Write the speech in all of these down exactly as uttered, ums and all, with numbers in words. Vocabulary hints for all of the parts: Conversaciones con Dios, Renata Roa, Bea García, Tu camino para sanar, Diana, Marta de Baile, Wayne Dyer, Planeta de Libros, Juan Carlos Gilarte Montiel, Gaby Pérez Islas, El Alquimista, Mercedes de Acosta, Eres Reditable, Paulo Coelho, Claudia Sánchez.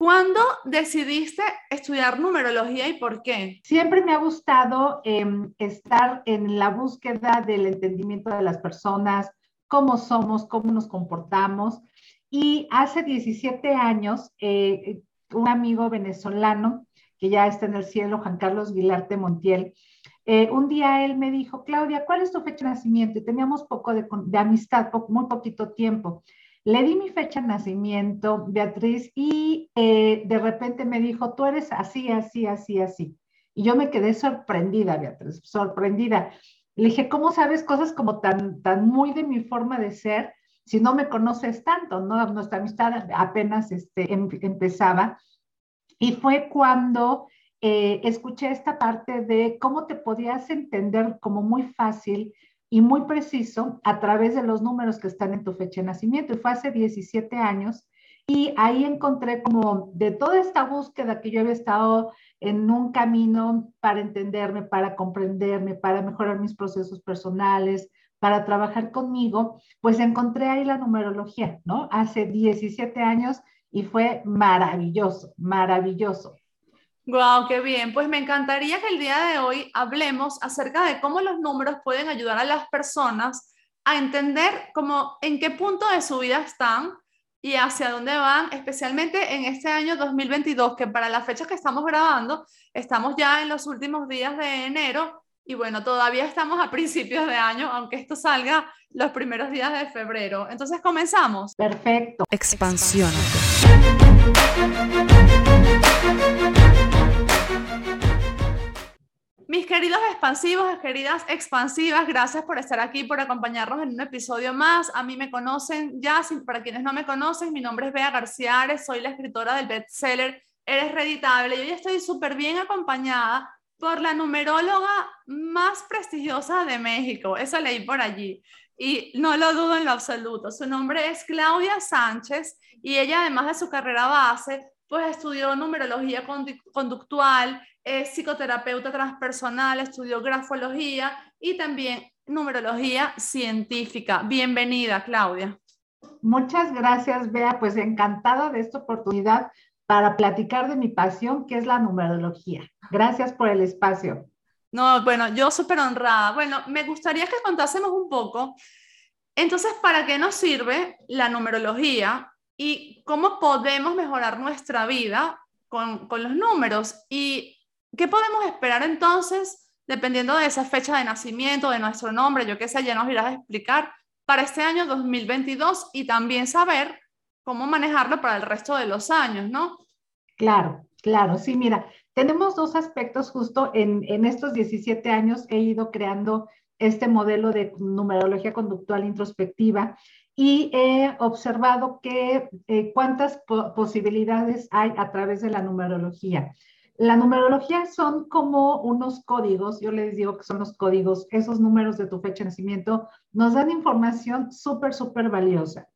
¿Cuándo decidiste estudiar numerología y por qué? Siempre me ha gustado eh, estar en la búsqueda del entendimiento de las personas, cómo somos, cómo nos comportamos. Y hace diecisiete años, eh, un amigo venezolano, que ya está en el cielo, Juan Carlos Gilarte Montiel, eh, un día él me dijo, Claudia, ¿cuál es tu fecha de nacimiento? Y teníamos poco de, de amistad, po- muy poquito tiempo. Le di mi fecha de nacimiento, Beatriz, y eh, de repente me dijo, tú eres así, así, así, así. Y yo me quedé sorprendida, Beatriz, sorprendida. Le dije, ¿cómo sabes cosas como tan, tan muy de mi forma de ser si no me conoces tanto? ¿No? Nuestra amistad apenas este, em, empezaba. Y fue cuando eh, escuché esta parte de cómo te podías entender como muy fácil y muy preciso a través de los números que están en tu fecha de nacimiento. Y fue hace diecisiete años y ahí encontré como de toda esta búsqueda que yo había estado en un camino para entenderme, para comprenderme, para mejorar mis procesos personales, para trabajar conmigo, pues encontré ahí la numerología, ¿no? Hace diecisiete años y fue maravilloso, maravilloso. Guau, wow, qué bien. Pues me encantaría que el día de hoy hablemos acerca de cómo los números pueden ayudar a las personas a entender cómo, en qué punto de su vida están y hacia dónde van, especialmente en este año dos mil veintidós, que para las fechas que estamos grabando, estamos ya en los últimos días de enero y bueno, todavía estamos a principios de año, aunque esto salga los primeros días de febrero. Entonces, comenzamos. Perfecto. Expansión. Mis queridos expansivos, queridas expansivas, gracias por estar aquí, por acompañarnos en un episodio más. A mí me conocen ya, para quienes no me conocen, mi nombre es Bea García, soy la escritora del bestseller Eres Reditable y hoy estoy súper bien acompañada por la numeróloga más prestigiosa de México, eso leí por allí y no lo dudo en lo absoluto. Su nombre es Claudia Sánchez y ella, además de su carrera base, pues estudió numerología conductual, es psicoterapeuta transpersonal, estudió grafología y también numerología científica. Bienvenida, Claudia. Muchas gracias, Bea. Pues encantada de esta oportunidad para platicar de mi pasión, que es la numerología. Gracias por el espacio. No, bueno, yo súper honrada. Bueno, me gustaría que contásemos un poco. Entonces, ¿para qué nos sirve la numerología? ¿Y cómo podemos mejorar nuestra vida con, con los números? ¿Y qué podemos esperar entonces, dependiendo de esa fecha de nacimiento, de nuestro nombre? Yo qué sé, ya nos irás a explicar para este año dos mil veintidós y también saber cómo manejarlo para el resto de los años, ¿no? Claro, claro. Sí, mira, tenemos dos aspectos justo en, en estos diecisiete años he ido creando este modelo de numerología conductual introspectiva. Y he observado que eh, cuántas po- posibilidades hay a través de la numerología. La numerología son como unos códigos, yo les digo que son los códigos, esos números de tu fecha de nacimiento nos dan información súper, súper valiosa.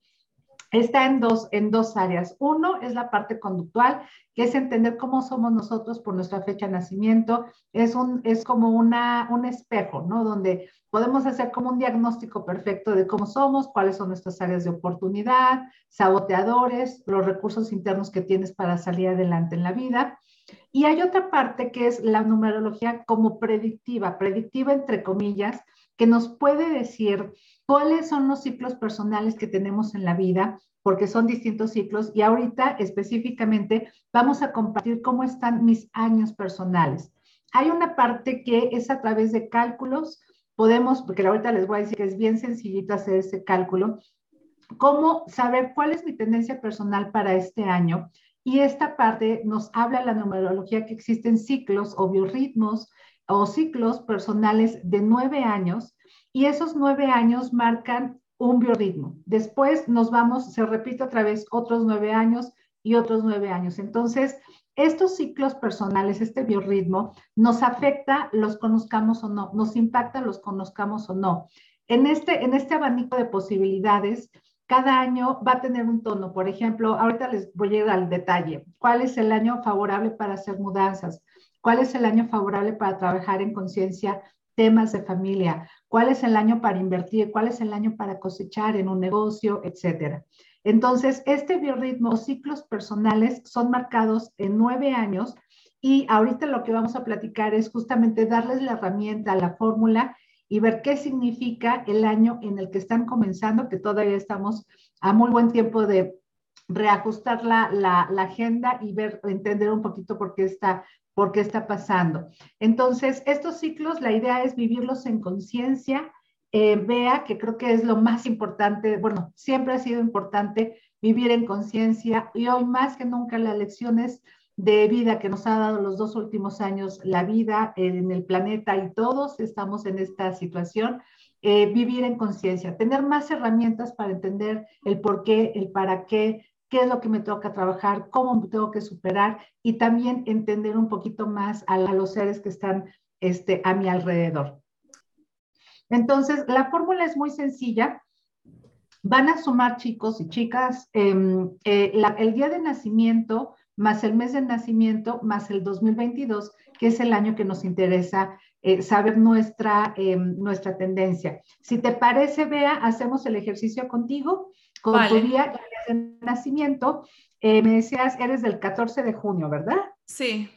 Está en dos, en dos áreas. Uno es la parte conductual, que es entender cómo somos nosotros por nuestra fecha de nacimiento. Es, un, es como una, un espejo, ¿no? Donde podemos hacer como un diagnóstico perfecto de cómo somos, cuáles son nuestras áreas de oportunidad, saboteadores, los recursos internos que tienes para salir adelante en la vida. Y hay otra parte que es la numerología como predictiva, predictiva entre comillas, que nos puede decir cuáles son los ciclos personales que tenemos en la vida, porque son distintos ciclos, y ahorita específicamente vamos a compartir cómo están mis años personales. Hay una parte que es a través de cálculos, podemos, porque ahorita les voy a decir que es bien sencillito hacer ese cálculo, cómo saber cuál es mi tendencia personal para este año, y esta parte nos habla la numerología que existen ciclos o biorritmos, o ciclos personales de nueve años, y esos nueve años marcan un biorritmo. Después nos vamos, se repite otra vez, otros nueve años y otros nueve años. Entonces, estos ciclos personales, este biorritmo, nos afecta, los conozcamos o no, nos impacta, los conozcamos o no. En este, en este abanico de posibilidades, cada año va a tener un tono. Por ejemplo, ahorita les voy a ir al detalle. ¿Cuál es el año favorable para hacer mudanzas? ¿Cuál es el año favorable para trabajar en conciencia temas de familia? ¿Cuál es el año para invertir? ¿Cuál es el año para cosechar en un negocio? Etcétera. Entonces, este biorritmo, ciclos personales, son marcados en nueve años y ahorita lo que vamos a platicar es justamente darles la herramienta, la fórmula y ver qué significa el año en el que están comenzando, que todavía estamos a muy buen tiempo de reajustar la, la, la agenda y ver, entender un poquito por qué está, por qué está pasando. Entonces, estos ciclos, la idea es vivirlos en conciencia. Eh, Bea, que creo que es lo más importante, bueno, siempre ha sido importante vivir en conciencia y hoy más que nunca las lecciones de vida que nos ha dado los dos últimos años, la vida en el planeta y todos estamos en esta situación, eh, vivir en conciencia, tener más herramientas para entender el por qué, el para qué, qué es lo que me toca trabajar, cómo me tengo que superar y también entender un poquito más a, a los seres que están este, a mi alrededor. Entonces, la fórmula es muy sencilla. Van a sumar, chicos y chicas, eh, eh, la, el día de nacimiento más el mes de nacimiento más el dos mil veintidós, que es el año que nos interesa eh, saber nuestra, eh, nuestra tendencia. Si te parece, Bea, hacemos el ejercicio contigo, con vale. Tu día de nacimiento. Eh, me decías, eres del catorce de junio, ¿verdad? Sí.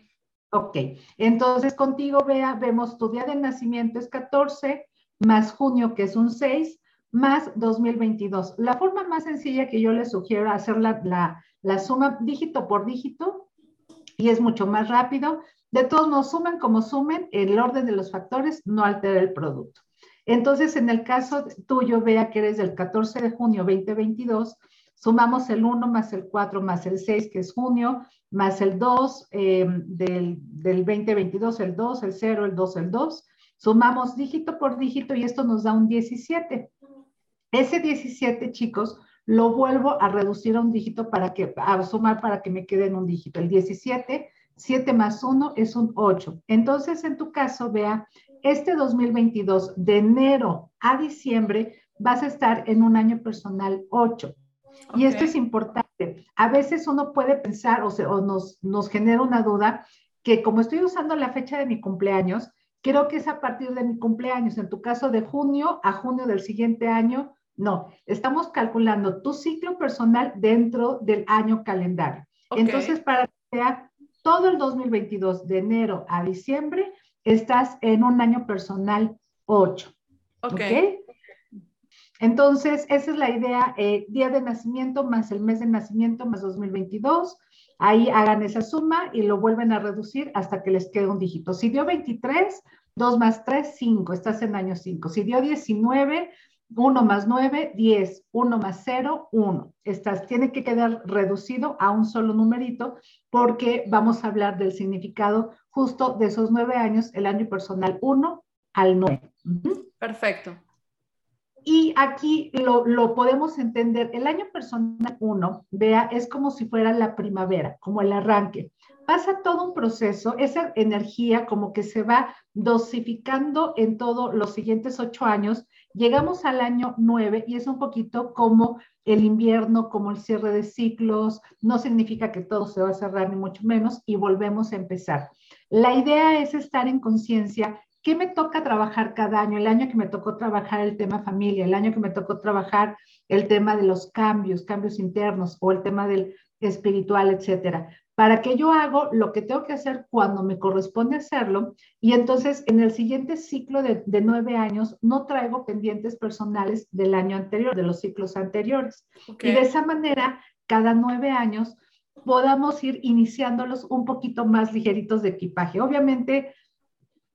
Ok. Entonces, contigo, Bea, vemos tu día de nacimiento es catorce, más junio, que es un seis, más dos mil veintidós. La forma más sencilla que yo les sugiero hacer la, la, la suma dígito por dígito, y es mucho más rápido. De todos modos, suman como sumen, el orden de los factores no altera el producto. Entonces, en el caso tuyo, Bea, que eres del catorce de junio veinte veintidós, sumamos el uno más el cuatro más el seis, que es junio, más el dos eh, del, del veinte veintidós, el dos, el cero, el dos, el dos. Sumamos dígito por dígito y esto nos da un diecisiete. Ese diecisiete, chicos, lo vuelvo a reducir a un dígito para que, a sumar para que me quede en un dígito. El diecisiete, siete más uno es un ocho. Entonces, en tu caso, Bea, este dos mil veintidós, de enero a diciembre, vas a estar en un año personal ocho. Okay. Y esto es importante. A veces uno puede pensar, o sea, o nos, nos genera una duda, que como estoy usando la fecha de mi cumpleaños, creo que es a partir de mi cumpleaños, en tu caso de junio a junio del siguiente año, no, estamos calculando tu ciclo personal dentro del año calendario. Okay. Entonces, para que sea todo el dos mil veintidós, de enero a diciembre, estás en un año personal ocho. Ok. ¿Okay? Entonces, esa es la idea, eh, día de nacimiento más el mes de nacimiento más dos mil veintidós. Ahí hagan esa suma y lo vuelven a reducir hasta que les quede un dígito. Si dio veintitrés, dos más tres, cinco, estás en año cinco. Si dio diecinueve, uno más nueve, diez, uno más cero, uno. Estás, tiene que quedar reducido a un solo numerito porque vamos a hablar del significado justo de esos nueve años, el año personal uno al nueve. Uh-huh. Perfecto. Y aquí lo, lo podemos entender. El año personal uno, Bea, es como si fuera la primavera, como el arranque. Pasa todo un proceso, esa energía como que se va dosificando en todos los siguientes ocho años. Llegamos al año nueve y es un poquito como el invierno, como el cierre de ciclos. No significa que todo se va a cerrar, ni mucho menos, y volvemos a empezar. La idea es estar en conciencia. ¿Qué me toca trabajar cada año? El año que me tocó trabajar el tema familia, el año que me tocó trabajar el tema de los cambios, cambios internos o el tema del espiritual, etcétera. Para que yo hago lo que tengo que hacer cuando me corresponde hacerlo y entonces en el siguiente ciclo de, de nueve años no traigo pendientes personales del año anterior, de los ciclos anteriores. Okay. Y de esa manera, cada nueve años podamos ir iniciándolos un poquito más ligeritos de equipaje. Obviamente,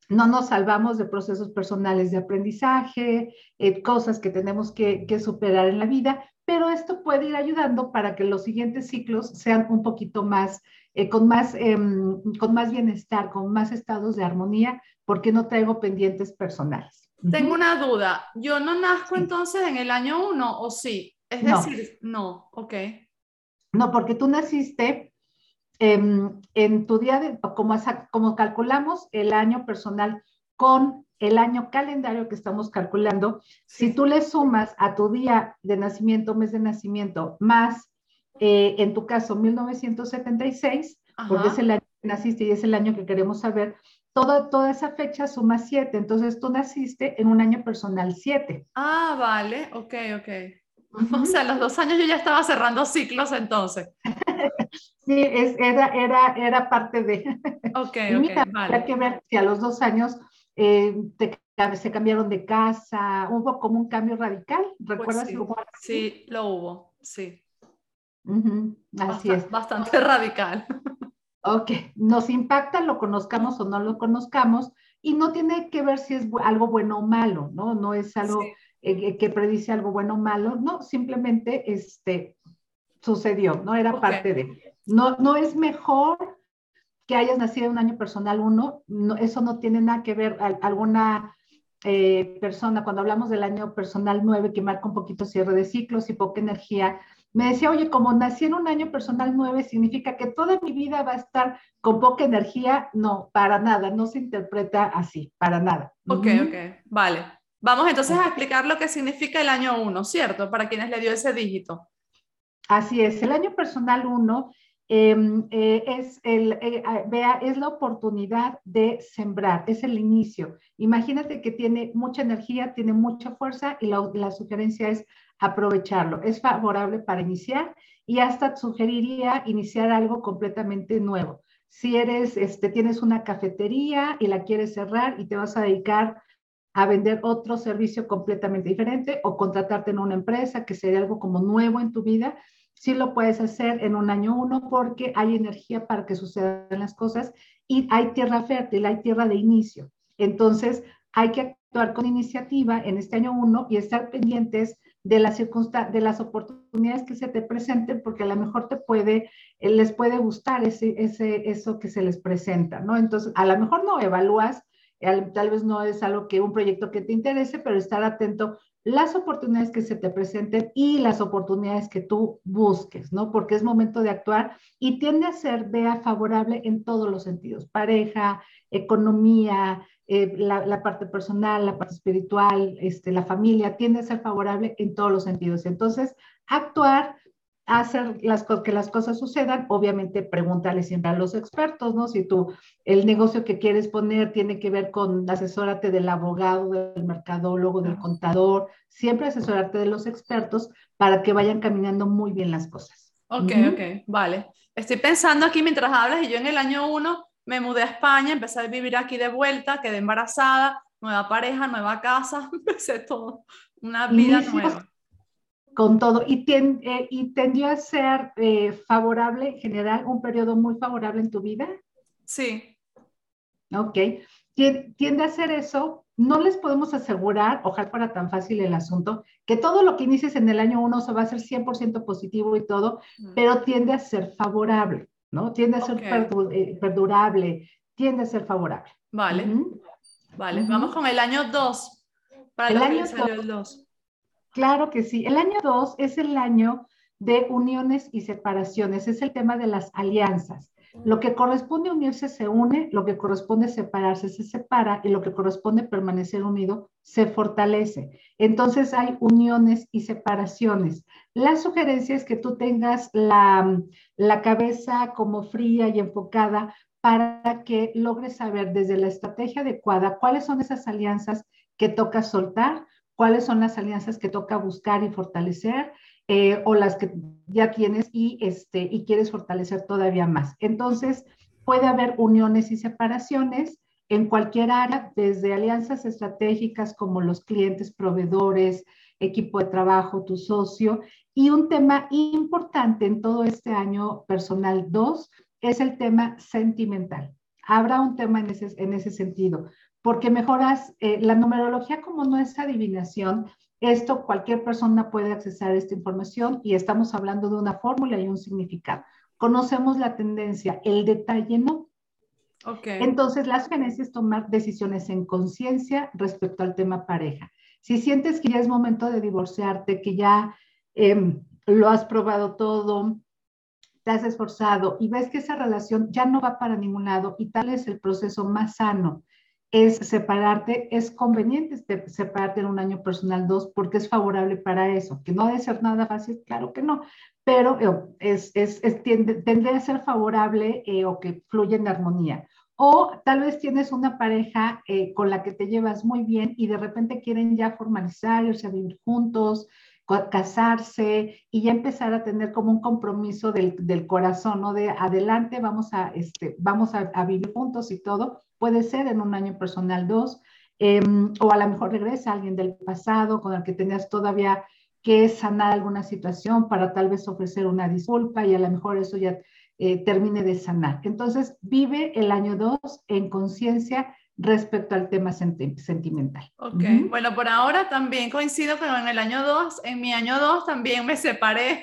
no nos salvamos de procesos personales de aprendizaje, eh, cosas que tenemos que, que superar en la vida, pero esto puede ir ayudando para que los siguientes ciclos sean un poquito más, eh, con, más eh, con más bienestar, con más estados de armonía, porque no traigo pendientes personales. Tengo uh-huh. una duda, ¿yo no nazco sí. entonces en el año uno o sí? Es no. decir, no, ok. No, porque tú naciste... En, en tu día de, como, como calculamos el año personal con el año calendario que estamos calculando, sí. Si tú le sumas a tu día de nacimiento, mes de nacimiento, más eh, en tu caso mil novecientos setenta y seis, ajá. Porque es el año que naciste y es el año que queremos saber, toda, toda esa fecha suma siete, entonces tú naciste en un año personal siete. Ah, vale, ok, ok. Uh-huh. O sea, a los dos años yo ya estaba cerrando ciclos entonces. Sí, es, era, era, era parte de... Ok, y mira, ok, vale. Hay que ver si a los dos años eh, te, se cambiaron de casa, hubo como un cambio radical, ¿recuerdas? Pues sí, cómo sí, lo hubo, sí. Uh-huh, así Bast- es. Bastante radical. Ok, nos impacta, lo conozcamos o no lo conozcamos, y no tiene que ver si es algo bueno o malo, ¿no? No es algo sí. eh, que predice algo bueno o malo, no, simplemente este, sucedió, ¿no? Era okay. parte de... No, no es mejor que hayas nacido en un año personal uno, no, eso no tiene nada que ver, a, alguna eh, persona, cuando hablamos del año personal nueve, que marca un poquito cierre de ciclos y poca energía... Me decía, oye, como nací en un año personal nueve, ¿significa que toda mi vida va a estar con poca energía? No, para nada, no se interpreta así, para nada. Ok, uh-huh. ok, vale. Vamos entonces a explicar lo que significa el año uno, ¿cierto? Para quienes le dio ese dígito. Así es, el año personal uno eh, eh, es, el, eh, vea, es la oportunidad de sembrar, es el inicio. Imagínate que tiene mucha energía, tiene mucha fuerza y la, la sugerencia es aprovecharlo. Es favorable para iniciar y hasta sugeriría iniciar algo completamente nuevo. Si eres, este, tienes una cafetería y la quieres cerrar y te vas a dedicar a vender otro servicio completamente diferente o contratarte en una empresa que sería algo como nuevo en tu vida, sí lo puedes hacer en un año uno porque hay energía para que sucedan las cosas y hay tierra fértil, hay tierra de inicio. Entonces, hay que actuar con iniciativa en este año uno y estar pendientes de las circunstancias, de las oportunidades que se te presenten, porque a lo mejor te puede, les puede gustar ese, ese, eso que se les presenta, ¿no? Entonces, a lo mejor no evalúas, tal vez no es algo que un proyecto que te interese, pero estar atento las oportunidades que se te presenten y las oportunidades que tú busques, ¿no? Porque es momento de actuar y tiende a ser, vea, favorable en todos los sentidos, pareja, economía, Eh, la, la parte personal, la parte espiritual, este, la familia, tiende a ser favorable en todos los sentidos. Entonces, actuar, hacer las, que las cosas sucedan, obviamente pregúntale siempre a los expertos, ¿no? Si tú, el negocio que quieres poner tiene que ver con, asesórate del abogado, del mercadólogo, del contador, siempre asesorarte de los expertos para que vayan caminando muy bien las cosas. Ok, uh-huh. ok, vale. Estoy pensando aquí mientras hablas y yo en el año uno, me mudé a España, empecé a vivir aquí de vuelta, quedé embarazada, nueva pareja, nueva casa, empecé todo, una vida nueva. Con todo, y, ten, eh, y tendió a ser eh, favorable en general, un periodo muy favorable en tu vida. Sí. Ok, tiende a ser eso, no les podemos asegurar, ojalá fuera tan fácil el asunto, que todo lo que inicies en el año uno se va a hacer cien por ciento positivo y todo, mm. pero tiende a ser favorable. ¿No? Tiende a ser okay. perdu- eh, perdurable, tiende a ser favorable. Vale, uh-huh. vale. Uh-huh. Vamos con el año dos. Para el año dos. Claro que sí. El año dos es el año de uniones y separaciones. Es el tema de las alianzas. Lo que corresponde unirse se une, lo que corresponde separarse se separa y lo que corresponde permanecer unido se fortalece. Entonces hay uniones y separaciones. La sugerencia es que tú tengas la, la cabeza como fría y enfocada para que logres saber desde la estrategia adecuada cuáles son esas alianzas que toca soltar, cuáles son las alianzas que toca buscar y fortalecer, Eh, o las que ya tienes y, este, y quieres fortalecer todavía más. Entonces, puede haber uniones y separaciones en cualquier área, desde alianzas estratégicas como los clientes, proveedores, equipo de trabajo, tu socio. Y un tema importante en todo este año personal dos es el tema sentimental. Habrá un tema en ese, en ese sentido, porque mejoras eh, la numerología como no es adivinación. Esto, cualquier persona puede accesar a esta información y estamos hablando de una fórmula y un significado. Conocemos la tendencia, el detalle no. Okay. Entonces, la sugerencia es tomar decisiones en conciencia respecto al tema pareja. Si sientes que ya es momento de divorciarte, que ya eh, lo has probado todo, te has esforzado y ves que esa relación ya no va para ningún lado y tal es el proceso más sano. Es separarte, es conveniente separarte en un año personal dos porque es favorable para eso, que no debe ser nada fácil, claro que no, pero es, es, es, tiende, tendría a ser favorable eh, o que fluya en armonía. O tal vez tienes una pareja eh, con la que te llevas muy bien y de repente quieren ya formalizar, irse a vivir juntos, casarse y ya empezar a tener como un compromiso del, del corazón, ¿no? De adelante, vamos a, este, vamos a, a vivir juntos y todo. Puede ser en un año personal dos, eh, o a lo mejor regresa alguien del pasado con el que tenías todavía que sanar alguna situación para tal vez ofrecer una disculpa y a lo mejor eso ya eh, termine de sanar. Entonces, vive el año dos en conciencia respecto al tema senti- sentimental. Ok, uh-huh. Bueno, por ahora también coincido con en el año dos, en mi año dos también me separé.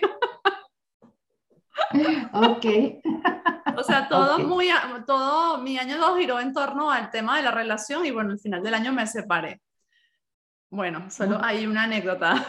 Ok. O sea, todo, okay. muy, todo mi año dos giró en torno al tema de la relación y bueno, al final del año me separé. Bueno, solo uh-huh. hay una anécdota.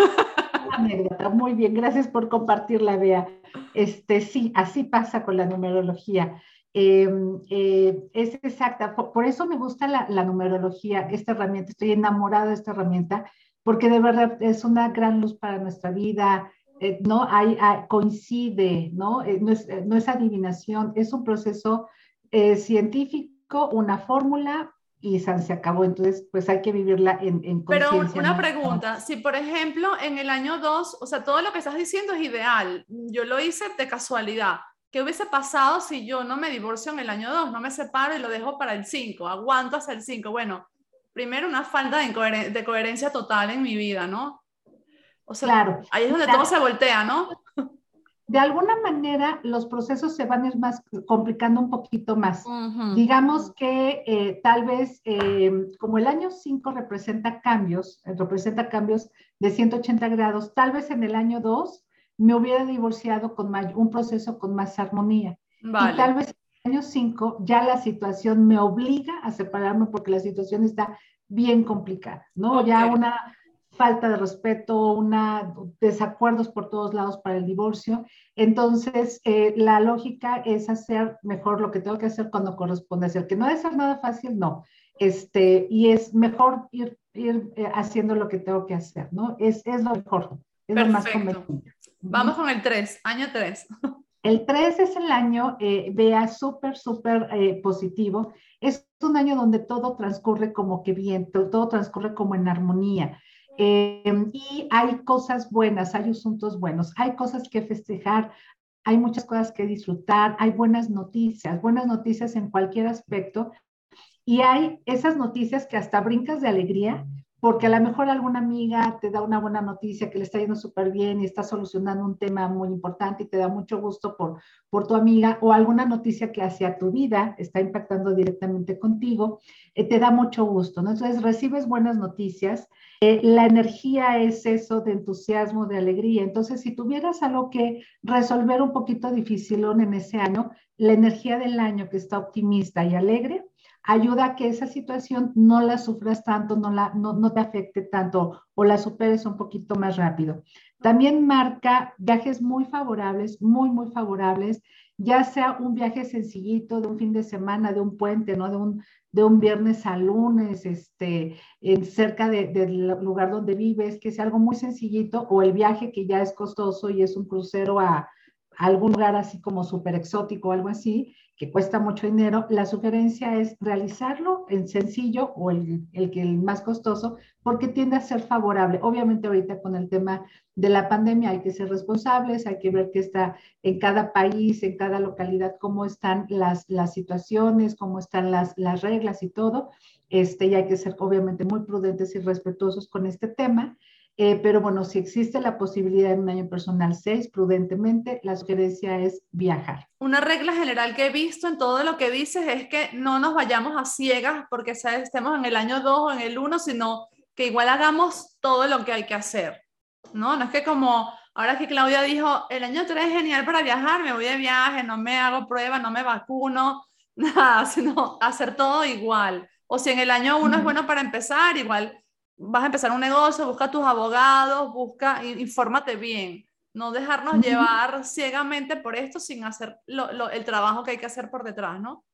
Anécdota, muy bien, gracias por compartirla, Bea. Este, sí, así pasa con la numerología. Eh, eh, es exacta, por, por eso me gusta la, la numerología, esta herramienta, estoy enamorada de esta herramienta, porque de verdad es una gran luz para nuestra vida, eh, ¿no? Hay, hay, coincide, ¿no? Eh, no, es, no es adivinación, es un proceso eh, científico, una fórmula, y se acabó, entonces pues hay que vivirla en, en conciencia. Pero una pregunta, si por ejemplo en el año dos, o sea, todo lo que estás diciendo es ideal, yo lo hice de casualidad, ¿qué hubiese pasado si yo no me divorcio en el año dos, no me separo y lo dejo para el cinco, aguanto hasta el cinco? Bueno, primero una falta de, coheren- de coherencia total en mi vida, ¿no? O sea, claro, ahí es donde claro. todo se voltea, ¿no? De alguna manera, los procesos se van a ir más complicando un poquito más. Uh-huh. Digamos que eh, tal vez, eh, como el año cinco representa cambios, eh, representa cambios de ciento ochenta grados, tal vez en el año dos me hubiera divorciado con may- un proceso con más armonía. Vale. Y tal vez en el año cinco ya la situación me obliga a separarme porque la situación está bien complicada, ¿no? Okay. Ya una falta de respeto, una, desacuerdos por todos lados para el divorcio. Entonces, eh, la lógica es hacer mejor lo que tengo que hacer cuando corresponde hacer, que no debe ser nada fácil, no. Este, y es mejor ir, ir eh, haciendo lo que tengo que hacer, ¿no? Es, es lo mejor, es Perfecto. Lo más conveniente. Vamos con el tres, año tres. El tres es el año, eh, vea, súper, súper eh, positivo. Es un año donde todo transcurre como que bien, todo, todo transcurre como en armonía. Eh, y hay cosas buenas, hay asuntos buenos, hay cosas que festejar, hay muchas cosas que disfrutar, hay buenas noticias, buenas noticias en cualquier aspecto, y hay esas noticias que hasta brincas de alegría, porque a lo mejor alguna amiga te da una buena noticia que le está yendo súper bien y está solucionando un tema muy importante y te da mucho gusto por, por tu amiga, o alguna noticia que hacia tu vida está impactando directamente contigo, eh, te da mucho gusto, ¿no? Entonces recibes buenas noticias, eh, la energía es eso de entusiasmo, de alegría. Entonces si tuvieras algo que resolver un poquito dificilón en ese año, la energía del año que está optimista y alegre ayuda a que esa situación no la sufras tanto, no, la, no, no te afecte tanto o la superes un poquito más rápido. También marca viajes muy favorables, muy, muy favorables, ya sea un viaje sencillito de un fin de semana, de un puente, ¿no? De un, de un viernes a lunes, este, en, cerca de, del lugar donde vives, que sea algo muy sencillito, o el viaje que ya es costoso y es un crucero a algún lugar así como súper exótico o algo así, que cuesta mucho dinero. La sugerencia es realizarlo en sencillo o el, el, el más costoso, porque tiende a ser favorable. Obviamente ahorita con el tema de la pandemia hay que ser responsables, hay que ver que está en cada país, en cada localidad, cómo están las, las situaciones, cómo están las, las reglas y todo, este, y hay que ser obviamente muy prudentes y respetuosos con este tema. Eh, pero bueno, si existe la posibilidad en un año personal seis, prudentemente, la sugerencia es viajar. Una regla general que he visto en todo lo que dices es que no nos vayamos a ciegas porque ¿sabes? Estemos en el año dos o en el uno, sino que igual hagamos todo lo que hay que hacer, ¿no? No es que como ahora que Claudia dijo, el año tres es genial para viajar, me voy de viaje, no me hago pruebas, no me vacuno, nada, sino hacer todo igual. O si en el año uno mm. es bueno para empezar, igual vas a empezar un negocio, busca a tus abogados, busca, infórmate bien. No dejarnos uh-huh. llevar ciegamente por esto sin hacer lo, lo, el trabajo que hay que hacer por detrás, ¿no?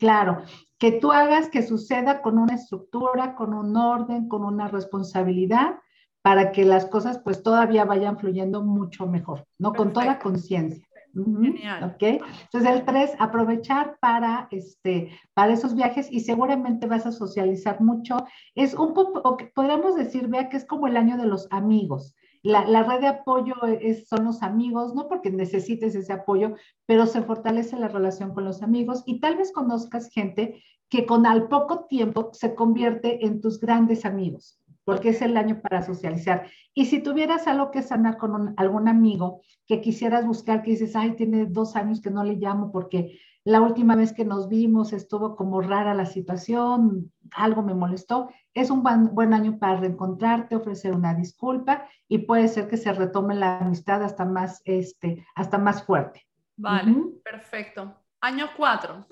Claro, que tú hagas que suceda con una estructura, con un orden, con una responsabilidad, para que las cosas pues todavía vayan fluyendo mucho mejor, ¿no? Perfecto. Con toda conciencia. Uh-huh. Genial. Okay. Entonces el tres, aprovechar para, este, para esos viajes y seguramente vas a socializar mucho. Es un poco, podríamos decir, vea que es como el año de los amigos. La, la red de apoyo es, son los amigos, no porque necesites ese apoyo, pero se fortalece la relación con los amigos y tal vez conozcas gente que con al poco tiempo se convierte en tus grandes amigos, porque es el año para socializar. Y si tuvieras algo que sanar con un, algún amigo que quisieras buscar, que dices, ay, tiene dos años que no le llamo porque la última vez que nos vimos estuvo como rara la situación, algo me molestó, es un buen, buen año para reencontrarte, ofrecer una disculpa y puede ser que se retome la amistad hasta más, este, hasta más fuerte. Vale, uh-huh. Perfecto. Año cuatro.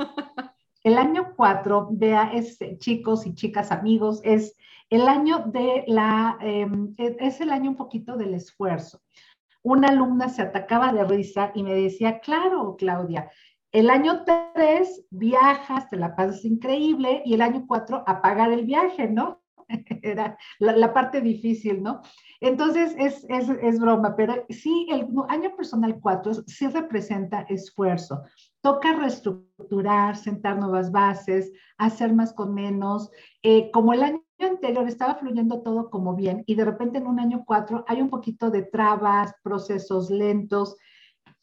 El año cuatro, vea, es chicos y chicas, amigos, es el año de la, eh, es el año un poquito del esfuerzo. Una alumna se atacaba de risa y me decía, claro, Claudia, el año tres viajas, te la pasas increíble, y el año cuatro a pagar el viaje, ¿no? Era la, la parte difícil, ¿no? Entonces es, es, es broma, pero sí, el año personal cuatro sí representa esfuerzo. Toca reestructurar, sentar nuevas bases, hacer más con menos. Eh, como el año anterior estaba fluyendo todo como bien, y de repente en un año cuatro hay un poquito de trabas, procesos lentos,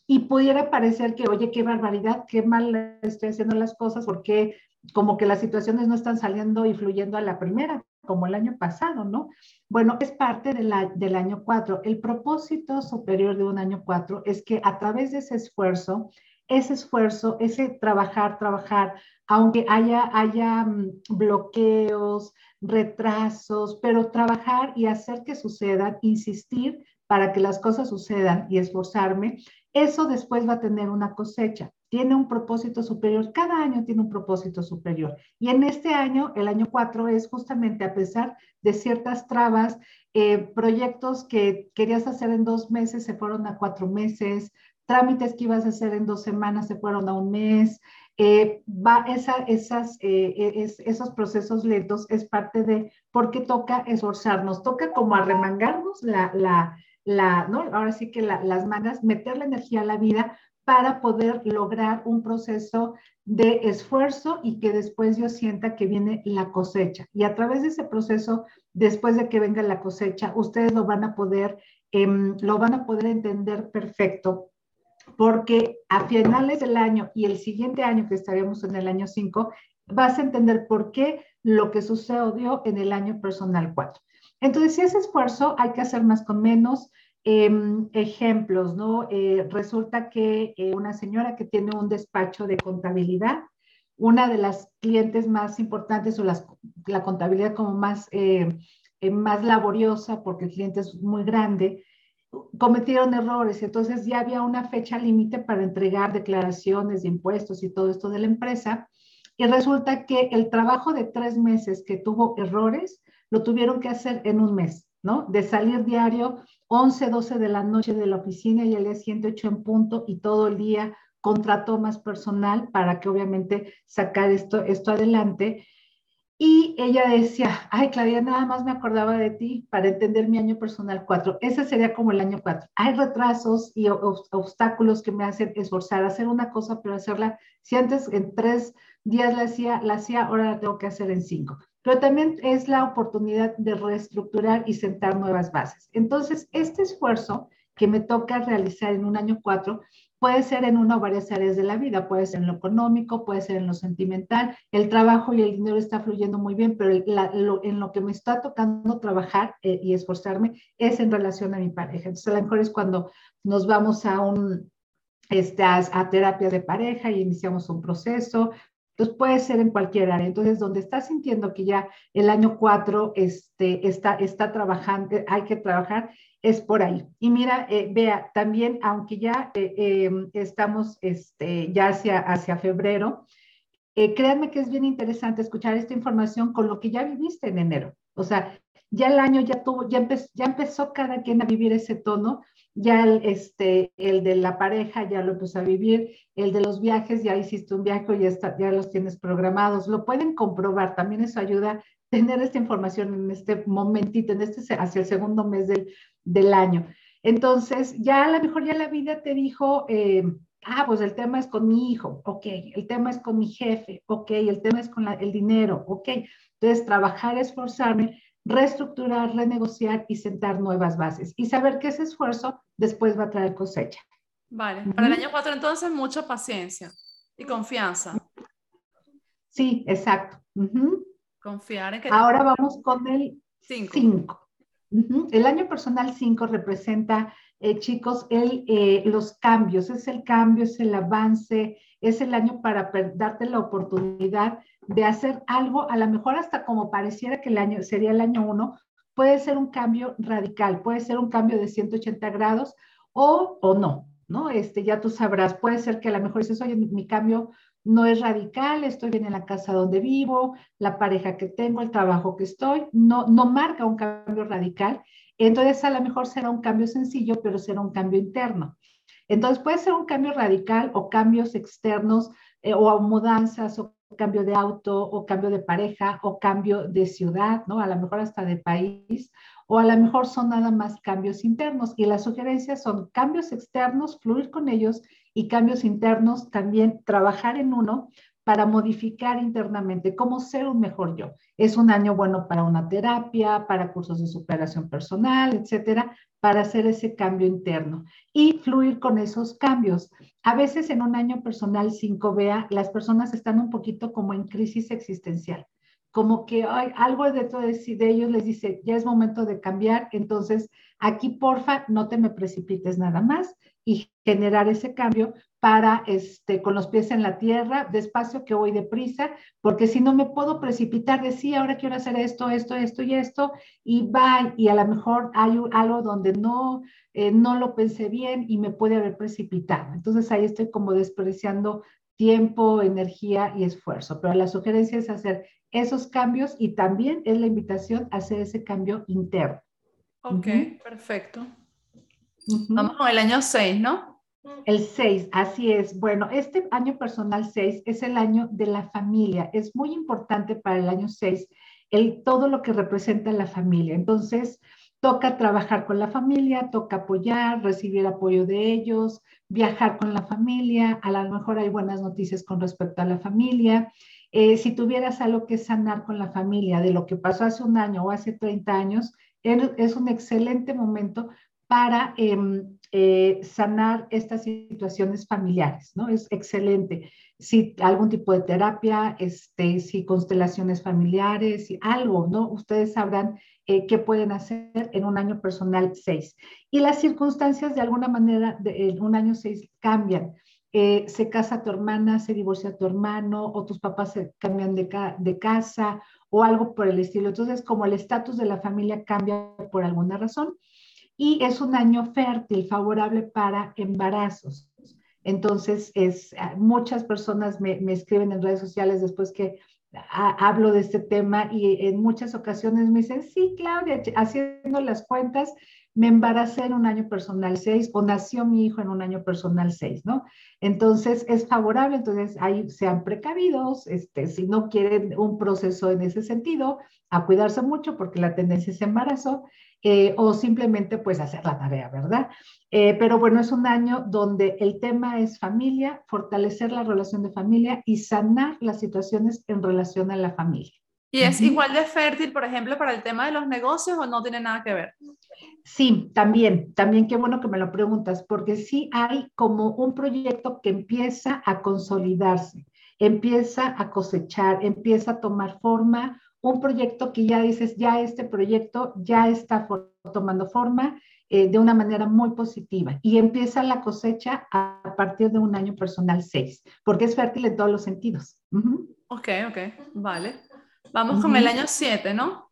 y pudiera parecer que, oye, qué barbaridad, qué mal estoy haciendo las cosas, porque como que las situaciones no están saliendo y fluyendo a la primera, como el año pasado, ¿no? Bueno, es parte de la, del año cuatro. El propósito superior de un año cuatro es que a través de ese esfuerzo, ese esfuerzo, ese trabajar, trabajar, aunque haya, haya bloqueos, retrasos, pero trabajar y hacer que sucedan, insistir para que las cosas sucedan y esforzarme, eso después va a tener una cosecha. Tiene un propósito superior. Cada año tiene un propósito superior. Y en este año, el año cuatro, es justamente a pesar de ciertas trabas, eh, proyectos que querías hacer en dos meses se fueron a cuatro meses, trámites que ibas a hacer en dos semanas se fueron a un mes. Eh, va esa, esas, eh, es, esos procesos lentos es parte de, porque toca esforzarnos, toca como arremangarnos la... la La, ¿no? Ahora sí que la, las mangas, meter la energía a la vida para poder lograr un proceso de esfuerzo y que después yo sienta que viene la cosecha. Y a través de ese proceso, después de que venga la cosecha, ustedes lo van a poder, eh, lo van a poder entender perfecto, porque a finales del año y el siguiente año, que estaremos en el año cinco, vas a entender por qué lo que sucedió en el año personal cuatro. Entonces, si ese esfuerzo hay que hacer más con menos, eh, ejemplos, ¿no? Eh, resulta que eh, una señora que tiene un despacho de contabilidad, una de las clientes más importantes o las, la contabilidad como más, eh, eh, más laboriosa, porque el cliente es muy grande, cometieron errores. Entonces, ya había una fecha límite para entregar declaraciones de impuestos y todo esto de la empresa. Y resulta que el trabajo de tres meses que tuvo errores, lo tuvieron que hacer en un mes, ¿no? De salir diario once, doce de la noche de la oficina y al día siguiente ocho en punto y todo el día contrató más personal para que obviamente sacar esto, esto adelante. Y ella decía, ay, Claudia, nada más me acordaba de ti para entender mi año personal cuatro. Ese sería como el año cuatro. Hay retrasos y obstáculos que me hacen esforzar, hacer una cosa, pero hacerla. Si antes en tres días la hacía, la hacía, ahora la tengo que hacer en cinco. Pero también es la oportunidad de reestructurar y sentar nuevas bases. Entonces, este esfuerzo que me toca realizar en un año cuatro puede ser en una o varias áreas de la vida, puede ser en lo económico, puede ser en lo sentimental, el trabajo y el dinero está fluyendo muy bien, pero la, lo, en lo que me está tocando trabajar eh, y esforzarme es en relación a mi pareja. Entonces, a lo mejor es cuando nos vamos a, un, este, a, a terapia de pareja y iniciamos un proceso. Entonces, puede ser en cualquier área. Entonces, donde estás sintiendo que ya el año cuatro este, está, está trabajando, hay que trabajar, es por ahí. Y mira, eh, Bea, también, aunque ya eh, eh, estamos este, ya hacia, hacia febrero, eh, créanme que es bien interesante escuchar esta información con lo que ya viviste en enero. O sea, ya el año ya tuvo, ya, empe- ya empezó cada quien a vivir ese tono. Ya el, este, el de la pareja ya lo empezó a vivir, el de los viajes, ya hiciste un viaje, ya, está, ya los tienes programados, lo pueden comprobar, también eso ayuda tener esta información en este momentito, en este, hacia el segundo mes del, del año. Entonces, ya a lo mejor ya la vida te dijo, eh, ah, pues el tema es con mi hijo, ok, el tema es con mi jefe, ok, el tema es con la, el dinero, ok, entonces trabajar, esforzarme, reestructurar, renegociar y sentar nuevas bases y saber que ese esfuerzo después va a traer cosecha. Vale, para el año cuatro entonces mucha paciencia y confianza. Sí, exacto. Uh-huh. Confiar en que... Ahora vamos con el cinco. Uh-huh. El año personal cinco representa, eh, chicos, el, eh, los cambios. Es el cambio, es el avance, es el año para per- darte la oportunidad de hacer algo, a lo mejor hasta como pareciera que el año sería el año uno, puede ser un cambio radical, puede ser un cambio de ciento ochenta grados o, o no, ¿no? Este, ya tú sabrás, puede ser que a lo mejor dices, oye, mi, mi cambio no es radical, estoy bien en la casa donde vivo, la pareja que tengo, el trabajo que estoy, no, no marca un cambio radical, entonces a lo mejor será un cambio sencillo, pero será un cambio interno. Entonces puede ser un cambio radical o cambios externos, eh, o mudanzas, o cambio de auto, o cambio de pareja, o cambio de ciudad, ¿no? A lo mejor hasta de país, o a lo mejor son nada más cambios internos. Y las sugerencias son cambios externos, fluir con ellos, y cambios internos también, trabajar en uno para modificar internamente cómo ser un mejor yo. Es un año bueno para una terapia, para cursos de superación personal, etcétera, para hacer ese cambio interno y fluir con esos cambios. A veces en un año personal cinco B, las personas están un poquito como en crisis existencial, como que ay, algo dentro de, de ellos les dice, ya es momento de cambiar, entonces aquí porfa no te me precipites nada más y generar ese cambio para, este, con los pies en la tierra, despacio que voy deprisa, porque si no me puedo precipitar de sí, ahora quiero hacer esto, esto, esto y esto, y va, y a lo mejor hay un, algo donde no, eh, no lo pensé bien y me puede haber precipitado. Entonces ahí estoy como despreciando tiempo, energía y esfuerzo, pero la sugerencia es hacer esos cambios y también es la invitación a hacer ese cambio interno. Ok, uh-huh. Perfecto. Uh-huh. Vamos con el año seis, ¿no? El seis, así es. Bueno, este año personal seis es el año de la familia. Es muy importante para el año seis el, todo lo que representa la familia. Entonces, toca trabajar con la familia, toca apoyar, recibir apoyo de ellos, viajar con la familia. A lo mejor hay buenas noticias con respecto a la familia. Eh, si tuvieras algo que sanar con la familia de lo que pasó hace un año o hace treinta años, es un excelente momento para eh, eh, sanar estas situaciones familiares, ¿no? Es excelente. Si algún tipo de terapia, este, si constelaciones familiares, si algo, ¿no? Ustedes sabrán eh, qué pueden hacer en un año personal seis. Y las circunstancias de alguna manera de, en un año seis cambian. Eh, se casa tu hermana, se divorcia tu hermano, o tus papás se cambian de, ca- de casa, o algo por el estilo. Entonces, como el estatus de la familia cambia por alguna razón, y es un año fértil, favorable para embarazos. Entonces, es, muchas personas me, me escriben en redes sociales después que a, hablo de este tema y en muchas ocasiones me dicen, sí, Claudia, haciendo las cuentas, me embaracé en un año personal seis o nació mi hijo en un año personal seis, ¿no? Entonces, es favorable, entonces ahí sean precavidos, este, si no quieren un proceso en ese sentido, a cuidarse mucho porque la tendencia es embarazo, Eh, o simplemente pues hacer la tarea, ¿verdad? Eh, pero bueno, es un año donde el tema es familia, fortalecer la relación de familia y sanar las situaciones en relación a la familia. ¿Y es uh-huh. igual de fértil, por ejemplo, para el tema de los negocios o no tiene nada que ver? Sí, también, también qué bueno que me lo preguntas, porque sí hay como un proyecto que empieza a consolidarse, empieza a cosechar, empieza a tomar forma, un proyecto que ya dices, ya este proyecto ya está for- tomando forma eh, de una manera muy positiva y empieza la cosecha a, a partir de un año personal seis, porque es fértil en todos los sentidos. Uh-huh. Ok, ok, vale. Vamos uh-huh. con el año siete, ¿no?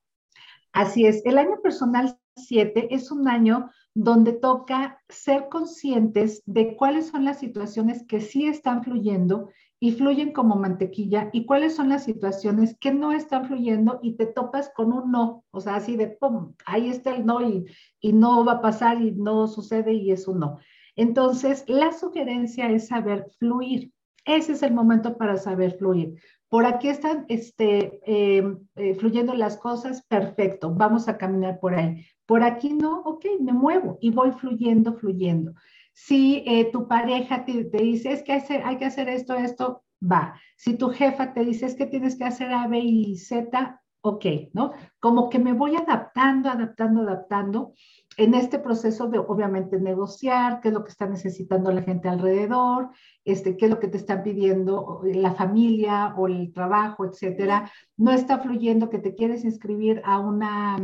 Así es, el año personal siete es un año donde toca ser conscientes de cuáles son las situaciones que sí están fluyendo y fluyen como mantequilla, y cuáles son las situaciones que no están fluyendo y te topas con un no, o sea, así de pum, ahí está el no y, y no va a pasar y no sucede y es un no. Entonces, la sugerencia es saber fluir. Ese es el momento para saber fluir. Por aquí están este, eh, eh, fluyendo las cosas, perfecto, vamos a caminar por ahí. Por aquí no, ok, me muevo y voy fluyendo, fluyendo. Si eh, tu pareja te, te dice, es que hay, hay que hacer esto, esto, va. Si tu jefa te dice, es que tienes que hacer A, B y Z, ok, ¿no? Como que me voy adaptando, adaptando, adaptando en este proceso de, obviamente, negociar qué es lo que está necesitando la gente alrededor, este, qué es lo que te están pidiendo la familia o el trabajo, etcétera. No está fluyendo que te quieres inscribir a una...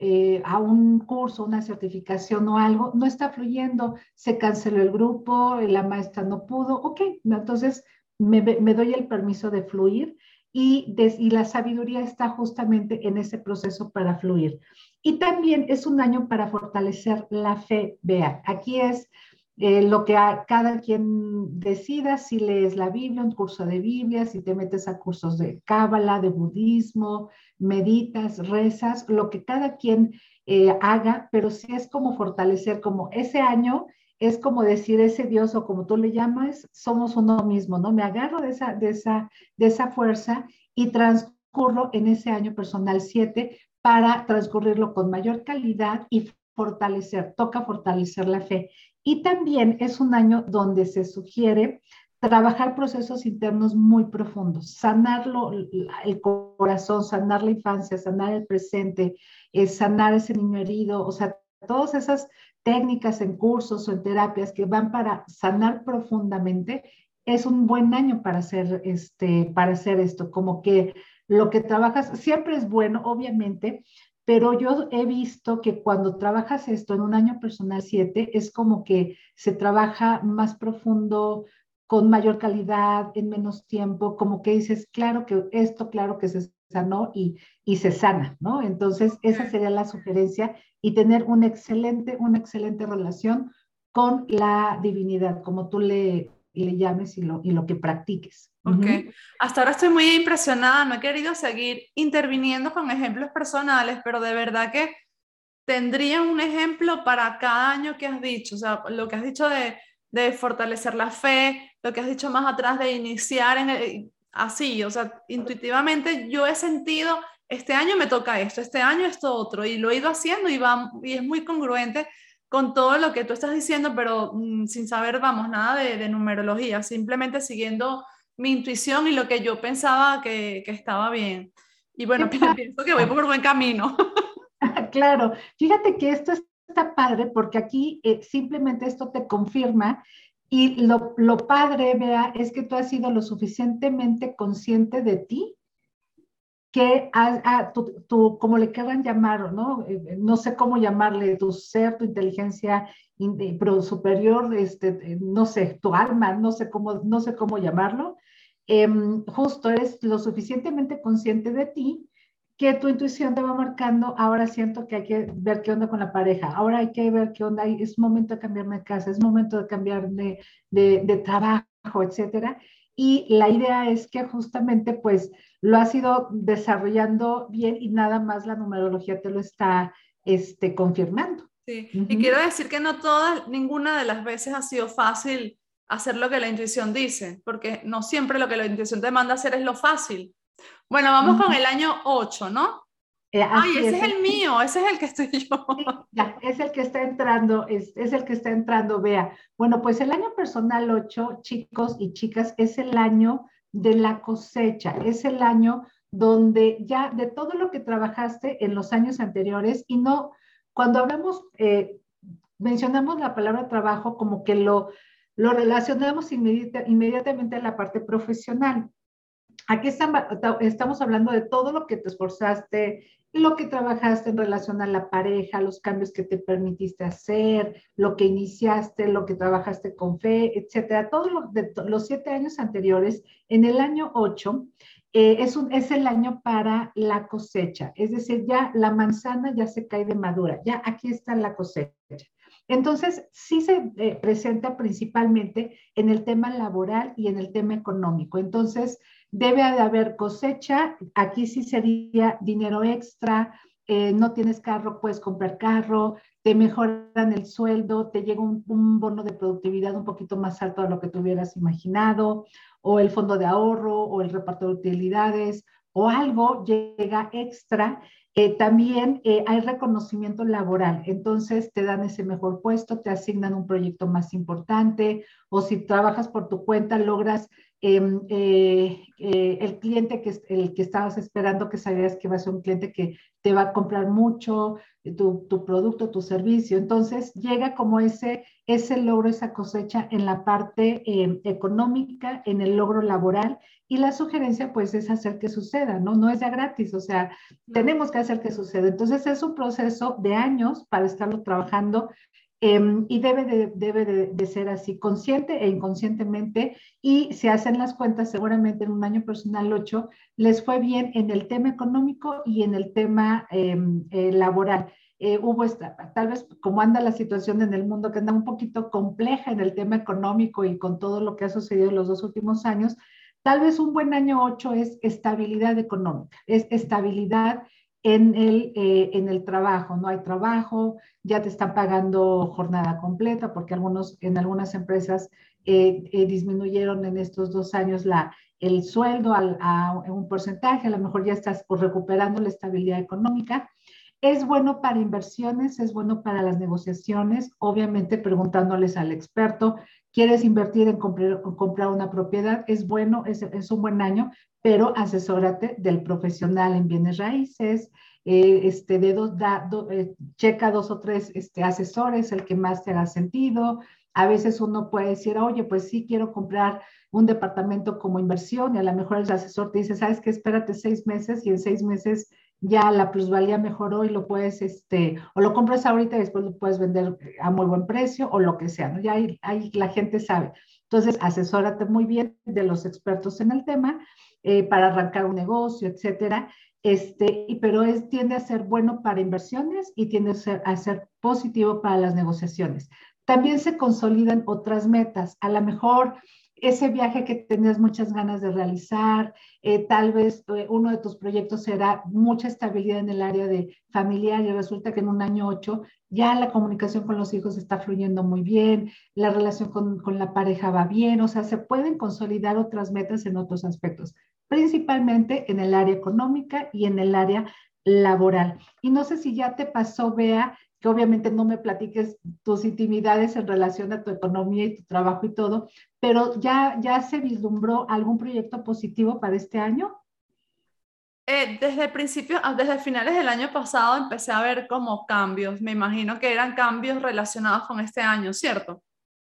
Eh, a un curso, una certificación o algo, no está fluyendo, se canceló el grupo, la maestra no pudo, ok, entonces me, me doy el permiso de fluir y, des, y la sabiduría está justamente en ese proceso para fluir. Y también es un año para fortalecer la fe, Bea. Aquí es eh, lo que a cada quien decida, si lees la Biblia, un curso de Biblia, si te metes a cursos de cábala, de budismo, meditas, rezas, lo que cada quien eh, haga, pero sí es como fortalecer, como ese año, es como decir ese Dios o como tú le llamas, somos uno mismo, ¿no? Me agarro de esa, de esa, de esa fuerza y transcurro en ese año personal siete para transcurrirlo con mayor calidad y fortalecer, toca fortalecer la fe. Y también es un año donde se sugiere trabajar procesos internos muy profundos, sanarlo el corazón, sanar la infancia, sanar el presente, eh, sanar ese niño herido, o sea, todas esas técnicas en cursos o en terapias que van para sanar profundamente, es un buen año para hacer, este, para hacer esto, como que lo que trabajas siempre es bueno, obviamente, pero yo he visto que cuando trabajas esto en un año personal siete, es como que se trabaja más profundo, con mayor calidad, en menos tiempo, como que dices, claro que esto, claro que se sanó y, y se sana, ¿no? Entonces, esa sería la sugerencia y tener una excelente, una excelente relación con la divinidad, como tú le, le llames y lo, y lo que practiques. Ok. Uh-huh. Hasta ahora estoy muy impresionada, no he querido seguir interviniendo con ejemplos personales, pero de verdad que tendría un ejemplo para cada año que has dicho, o sea, lo que has dicho de... de fortalecer la fe, lo que has dicho más atrás de iniciar en el, así, o sea, intuitivamente yo he sentido, este año me toca esto, este año esto otro, y lo he ido haciendo y, va, y es muy congruente con todo lo que tú estás diciendo, pero mmm, sin saber, vamos, nada de, de numerología, simplemente siguiendo mi intuición y lo que yo pensaba que, que estaba bien. Y bueno, pienso que voy por buen camino. Claro, fíjate que esto es está padre porque aquí eh, simplemente esto te confirma y lo, lo padre, Bea, es que tú has sido lo suficientemente consciente de ti que a, a, tu, tu, como le querrán llamar, ¿no? Eh, no sé cómo llamarle, tu ser, tu inteligencia in, pro, superior, este, no sé, tu alma, no sé cómo, no sé cómo llamarlo, eh, justo eres lo suficientemente consciente de ti que tu intuición te va marcando, ahora siento que hay que ver qué onda con la pareja, ahora hay que ver qué onda, es momento de cambiarme de casa, es momento de cambiar de, de, de trabajo, etcétera. Y la idea es que justamente pues lo has ido desarrollando bien y nada más la numerología te lo está este, confirmando. Sí, uh-huh. Y quiero decir que no todas, ninguna de las veces ha sido fácil hacer lo que la intuición dice, porque no siempre lo que la intuición te manda hacer es lo fácil. Bueno, vamos con el año ocho, ¿no? Eh, Ay, ese es. es el mío, ese es el que estoy yo. Sí, ya, es el que está entrando, es, es el que está entrando, Bea. Bueno, pues el año personal ocho, chicos y chicas, es el año de la cosecha, es el año donde ya de todo lo que trabajaste en los años anteriores, y no, cuando hablamos, eh, mencionamos la palabra trabajo como que lo, lo relacionamos inmediata, inmediatamente a la parte profesional. Aquí estamos hablando de todo lo que te esforzaste, lo que trabajaste en relación a la pareja, los cambios que te permitiste hacer, lo que iniciaste, lo que trabajaste con fe, etcétera. Todos lo, los siete años anteriores, en el año ocho, eh, es, un, es el año para la cosecha. Es decir, ya la manzana ya se cae de madura, ya aquí está la cosecha. Entonces, sí se eh, presenta principalmente en el tema laboral y en el tema económico. Entonces, debe de haber cosecha, aquí sí sería dinero extra, eh, no tienes carro, puedes comprar carro, te mejoran el sueldo, te llega un, un bono de productividad un poquito más alto de lo que te hubieras imaginado, o el fondo de ahorro, o el reparto de utilidades, o algo llega extra. Eh, también eh, hay reconocimiento laboral, entonces te dan ese mejor puesto, te asignan un proyecto más importante, o si trabajas por tu cuenta logras Eh, eh, eh, el, cliente que el que estabas esperando, que sabías que va a ser un cliente que te va a comprar mucho tu, tu producto, tu servicio. Entonces llega como ese, ese logro, esa cosecha en la parte eh, económica, en el logro laboral, y la sugerencia pues es hacer que suceda, ¿no? No es ya gratis, o sea, tenemos que hacer que suceda. Entonces es un proceso de años para estarlo trabajando. Eh, y debe, de, debe de, de ser así, consciente e inconscientemente, y si hacen las cuentas, seguramente en un año personal ocho les fue bien en el tema económico y en el tema eh, eh, laboral. Eh, hubo esta, tal vez como anda la situación en el mundo, que anda un poquito compleja en el tema económico y con todo lo que ha sucedido en los dos últimos años, tal vez un buen año ocho es estabilidad económica, es estabilidad en el, eh, en el trabajo, no hay trabajo, ya te están pagando jornada completa, porque algunos, en algunas empresas eh, eh, disminuyeron en estos dos años la, el sueldo al, a un porcentaje, a lo mejor ya estás pues, recuperando la estabilidad económica. Es bueno para inversiones, es bueno para las negociaciones, obviamente preguntándoles al experto, ¿quieres invertir en comprar, comprar una propiedad? Es bueno, es, es un buen año, pero asesórate del profesional en bienes raíces, eh, este, de dos, da, do, eh, checa dos o tres este, asesores, el que más te haga sentido. A veces uno puede decir, oye, pues sí quiero comprar un departamento como inversión, y a lo mejor el asesor te dice, ¿sabes qué? Espérate seis meses y en seis meses ya la plusvalía mejoró y lo puedes, este, o lo compras ahorita y después lo puedes vender a muy buen precio o lo que sea, ¿no? Ya ahí, ahí la gente sabe. Entonces, asesórate muy bien de los expertos en el tema eh, para arrancar un negocio, etcétera. Este, y, pero es, tiende a ser bueno para inversiones y tiende a ser, a ser positivo para las negociaciones. También se consolidan otras metas. A lo mejor ese viaje que tenías muchas ganas de realizar, eh, tal vez eh, uno de tus proyectos será mucha estabilidad en el área de familiar y resulta que en un año ocho ya la comunicación con los hijos está fluyendo muy bien, la relación con, con la pareja va bien, o sea, se pueden consolidar otras metas en otros aspectos, principalmente en el área económica y en el área laboral. Y no sé si ya te pasó, Bea, que obviamente no me platiques tus intimidades en relación a tu economía y tu trabajo y todo, pero ¿ya, ya se vislumbró algún proyecto positivo para este año? Eh, desde el principio, desde finales del año pasado empecé a ver como cambios, me imagino que eran cambios relacionados con este año, ¿cierto?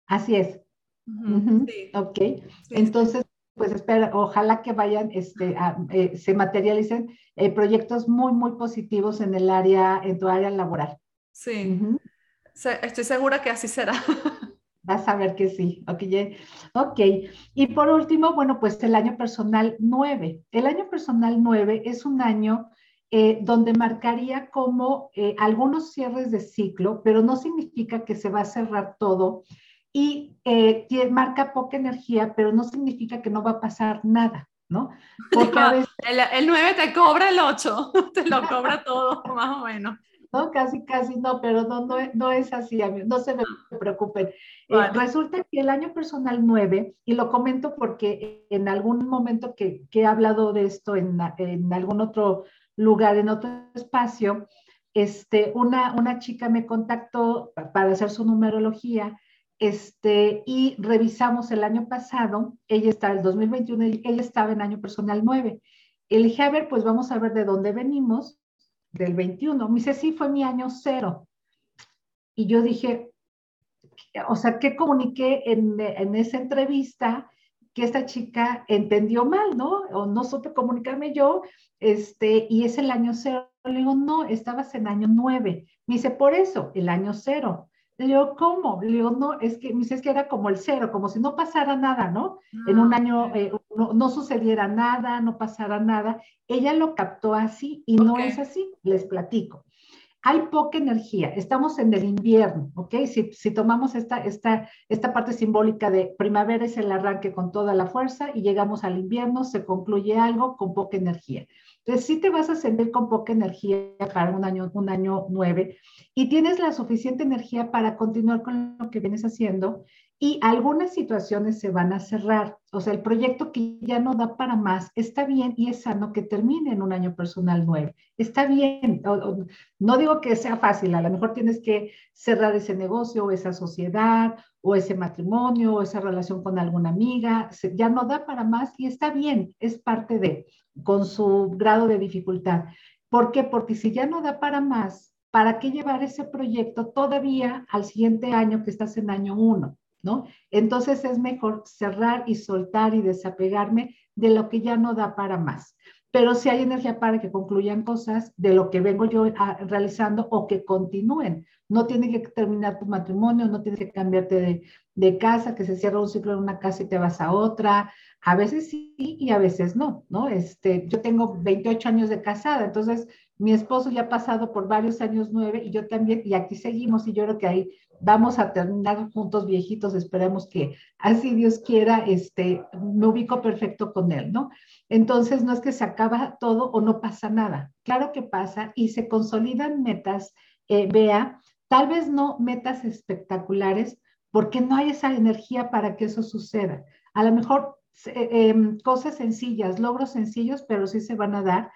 Así es. Uh-huh. Uh-huh. Sí. Ok, sí. Entonces pues espera, ojalá que vayan, este, a, eh, se materialicen eh, proyectos muy, muy positivos en el área, en tu área laboral. Sí, uh-huh. Se, estoy segura que así será. Vas a ver que sí, okay. ok. Y por último, bueno, pues el año personal nueve. El año personal nueve es un año eh, donde marcaría como eh, algunos cierres de ciclo, pero no significa que se va a cerrar todo. Y eh, marca poca energía, pero no significa que no va a pasar nada, ¿no? Porque a veces... el, el nueve te cobra el ocho, te lo cobra todo, más o menos. No, casi, casi no, pero no, no, no es así, amigos, no se me preocupen. Bueno. Eh, resulta que el año personal nueve, y lo comento porque en algún momento que, que he hablado de esto en, en algún otro lugar, en otro espacio, este, una, una chica me contactó para hacer su numerología, este, y revisamos el año pasado, ella está en el dos mil veintiuno, ella estaba en año personal nueve. Y le dije, a ver, pues vamos a ver de dónde venimos, del veintiuno, me dice, sí, fue mi año cero. Y yo dije, o sea, ¿qué comuniqué en, en esa entrevista que esta chica entendió mal, ¿no? O no supe comunicarme yo, este, y es el año cero. Le digo, no, estabas en año nueve. Me dice, por eso, el año cero. Le digo, ¿cómo? Le digo, no, es que, me dice, es que era como el cero, como si no pasara nada, ¿no? Ah, en un año eh, no, no sucediera nada, no pasara nada. Ella lo captó así y okay. No es así, les platico. Hay poca energía, estamos en el invierno, ¿ok? Si, si tomamos esta, esta, esta parte simbólica de primavera es el arranque con toda la fuerza y llegamos al invierno, se concluye algo con poca energía. Entonces, sí te vas a sentir con poca energía para un año, un año nueve, y tienes la suficiente energía para continuar con lo que vienes haciendo y algunas situaciones se van a cerrar. O sea, el proyecto que ya no da para más, está bien y es sano que termine en un año personal nuevo. Está bien, o, o, no digo que sea fácil, a lo mejor tienes que cerrar ese negocio o esa sociedad o ese matrimonio o esa relación con alguna amiga, se, ya no da para más y está bien, es parte de, con su grado de dificultad. ¿Por qué? Porque si ya no da para más, ¿para qué llevar ese proyecto todavía al siguiente año que estás en año uno? ¿No? Entonces es mejor cerrar y soltar y desapegarme de lo que ya no da para más. Pero si hay energía para que concluyan cosas de lo que vengo yo a, realizando o que continúen. No tiene que terminar tu matrimonio, no tienes que cambiarte de, de casa, que se cierra un ciclo en una casa y te vas a otra. A veces sí y a veces no, ¿no? Este, yo tengo veintiocho años de casada, entonces mi esposo ya ha pasado por varios años nueve y yo también, y aquí seguimos y yo creo que ahí vamos a terminar juntos viejitos, esperemos que así Dios quiera, este, me ubico perfecto con él, ¿no? Entonces no es que se acaba todo o no pasa nada, claro que pasa y se consolidan metas, eh, Bea, tal vez no metas espectaculares porque no hay esa energía para que eso suceda, a lo mejor eh, eh, cosas sencillas, logros sencillos, pero sí se van a dar.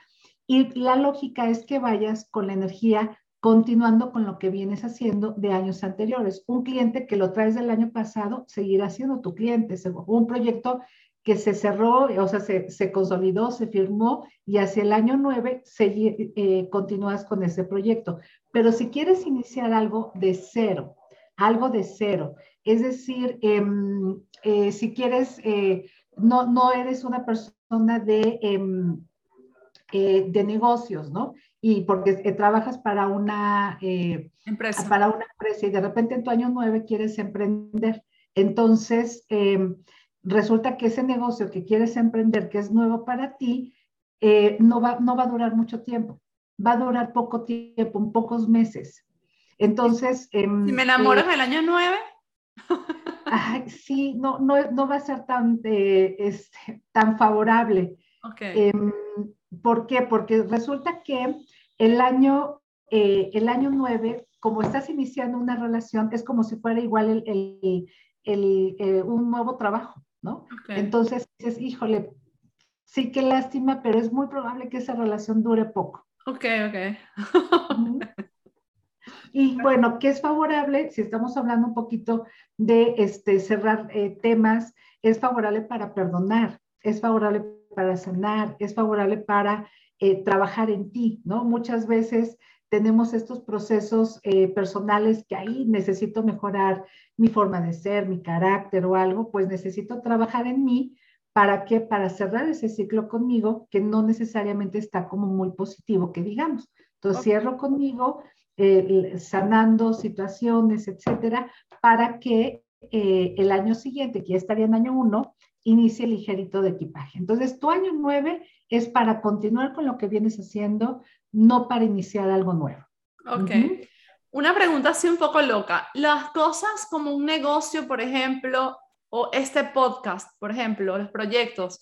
Y la lógica es que vayas con la energía continuando con lo que vienes haciendo de años anteriores. Un cliente que lo traes del año pasado seguirá siendo tu cliente. Un proyecto que se cerró, o sea, se, se consolidó, se firmó y hacia el año nueve seguir, eh, continúas con ese proyecto. Pero si quieres iniciar algo de cero, algo de cero, es decir, eh, eh, si quieres, eh, no, no eres una persona de... Eh, Eh, de negocios, ¿no? Y porque eh, trabajas para una, eh, empresa. para una empresa y de repente en tu año nueve quieres emprender. Entonces, eh, resulta que ese negocio que quieres emprender, que es nuevo para ti, eh, no va, no va a durar mucho tiempo. Va a durar poco tiempo, pocos meses. Entonces... Eh, si me enamoras eh, del año nueve... Ay, sí, no, no, no va a ser tan, eh, este, tan favorable. Ok. Eh, ¿Por qué? Porque resulta que el año, eh, el año nueve, como estás iniciando una relación, es como si fuera igual el, el, el, eh, un nuevo trabajo, ¿no? Okay. Entonces dices, híjole, sí, qué lástima, pero es muy probable que esa relación dure poco. Ok, ok. Y bueno, ¿qué es favorable? Si estamos hablando un poquito de este, cerrar eh, temas, es favorable para perdonar, es favorable para... para sanar, es favorable para eh, trabajar en ti, ¿no? Muchas veces tenemos estos procesos eh, personales que ahí necesito mejorar mi forma de ser, mi carácter o algo, pues necesito trabajar en mí, ¿para qué? Para cerrar ese ciclo conmigo que no necesariamente está como muy positivo, que digamos. Entonces okay. Cierro conmigo, eh, sanando situaciones, etcétera, para que eh, el año siguiente, que ya estaría en año uno, inicie ligerito de equipaje. Entonces, tu año nueve es para continuar con lo que vienes haciendo, no para iniciar algo nuevo. Ok. Uh-huh. Una pregunta así un poco loca. Las cosas como un negocio, por ejemplo, o este podcast, por ejemplo, los proyectos,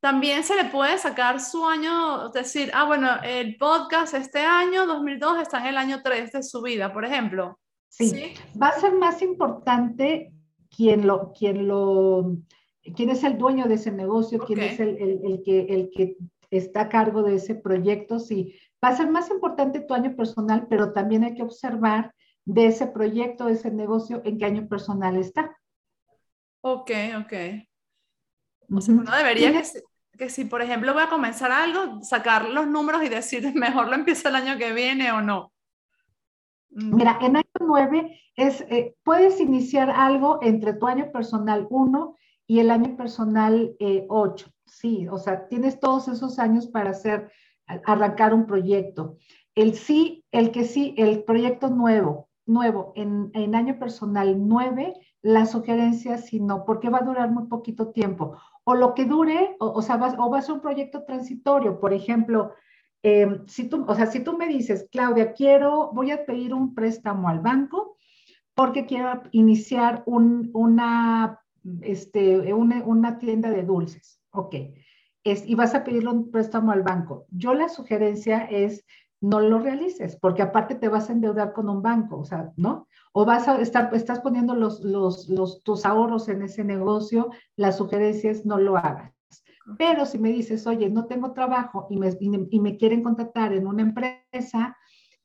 también se le puede sacar su año, decir, ah, bueno, el podcast este año, dos mil dos, está en el año tres de su vida, por ejemplo. Sí. ¿Sí? Va a ser más importante quien lo... Quien lo ¿Quién es el dueño de ese negocio? ¿Quién okay. es el, el, el, que, el que está a cargo de ese proyecto? Sí, va a ser más importante tu año personal, pero también hay que observar de ese proyecto, de ese negocio, en qué año personal está. Ok, ok. O sea, uno debería que si, que si, por ejemplo, voy a comenzar algo, sacar los números y decir, mejor lo empiezo el año que viene o no. Mira, en año nueve es, eh, puedes iniciar algo entre tu año personal uno y el año personal eh, ocho, sí, o sea, tienes todos esos años para hacer, arrancar un proyecto. El sí, el que sí, el proyecto nuevo, nuevo, en, en año personal nueve, la sugerencia sí no, porque va a durar muy poquito tiempo. O lo que dure, o, o sea, va, o va a ser un proyecto transitorio, por ejemplo, eh, si tú, o sea, si tú me dices, Claudia, quiero, voy a pedir un préstamo al banco porque quiero iniciar un, una Este, una, una tienda de dulces, ok, es, y vas a pedirle un préstamo al banco. Yo la sugerencia es no lo realices, porque aparte te vas a endeudar con un banco, o sea, ¿no? O vas a estar, estás poniendo los, los, los, tus ahorros en ese negocio, la sugerencia es no lo hagas. Pero si me dices, oye, no tengo trabajo y me, y me quieren contratar en una empresa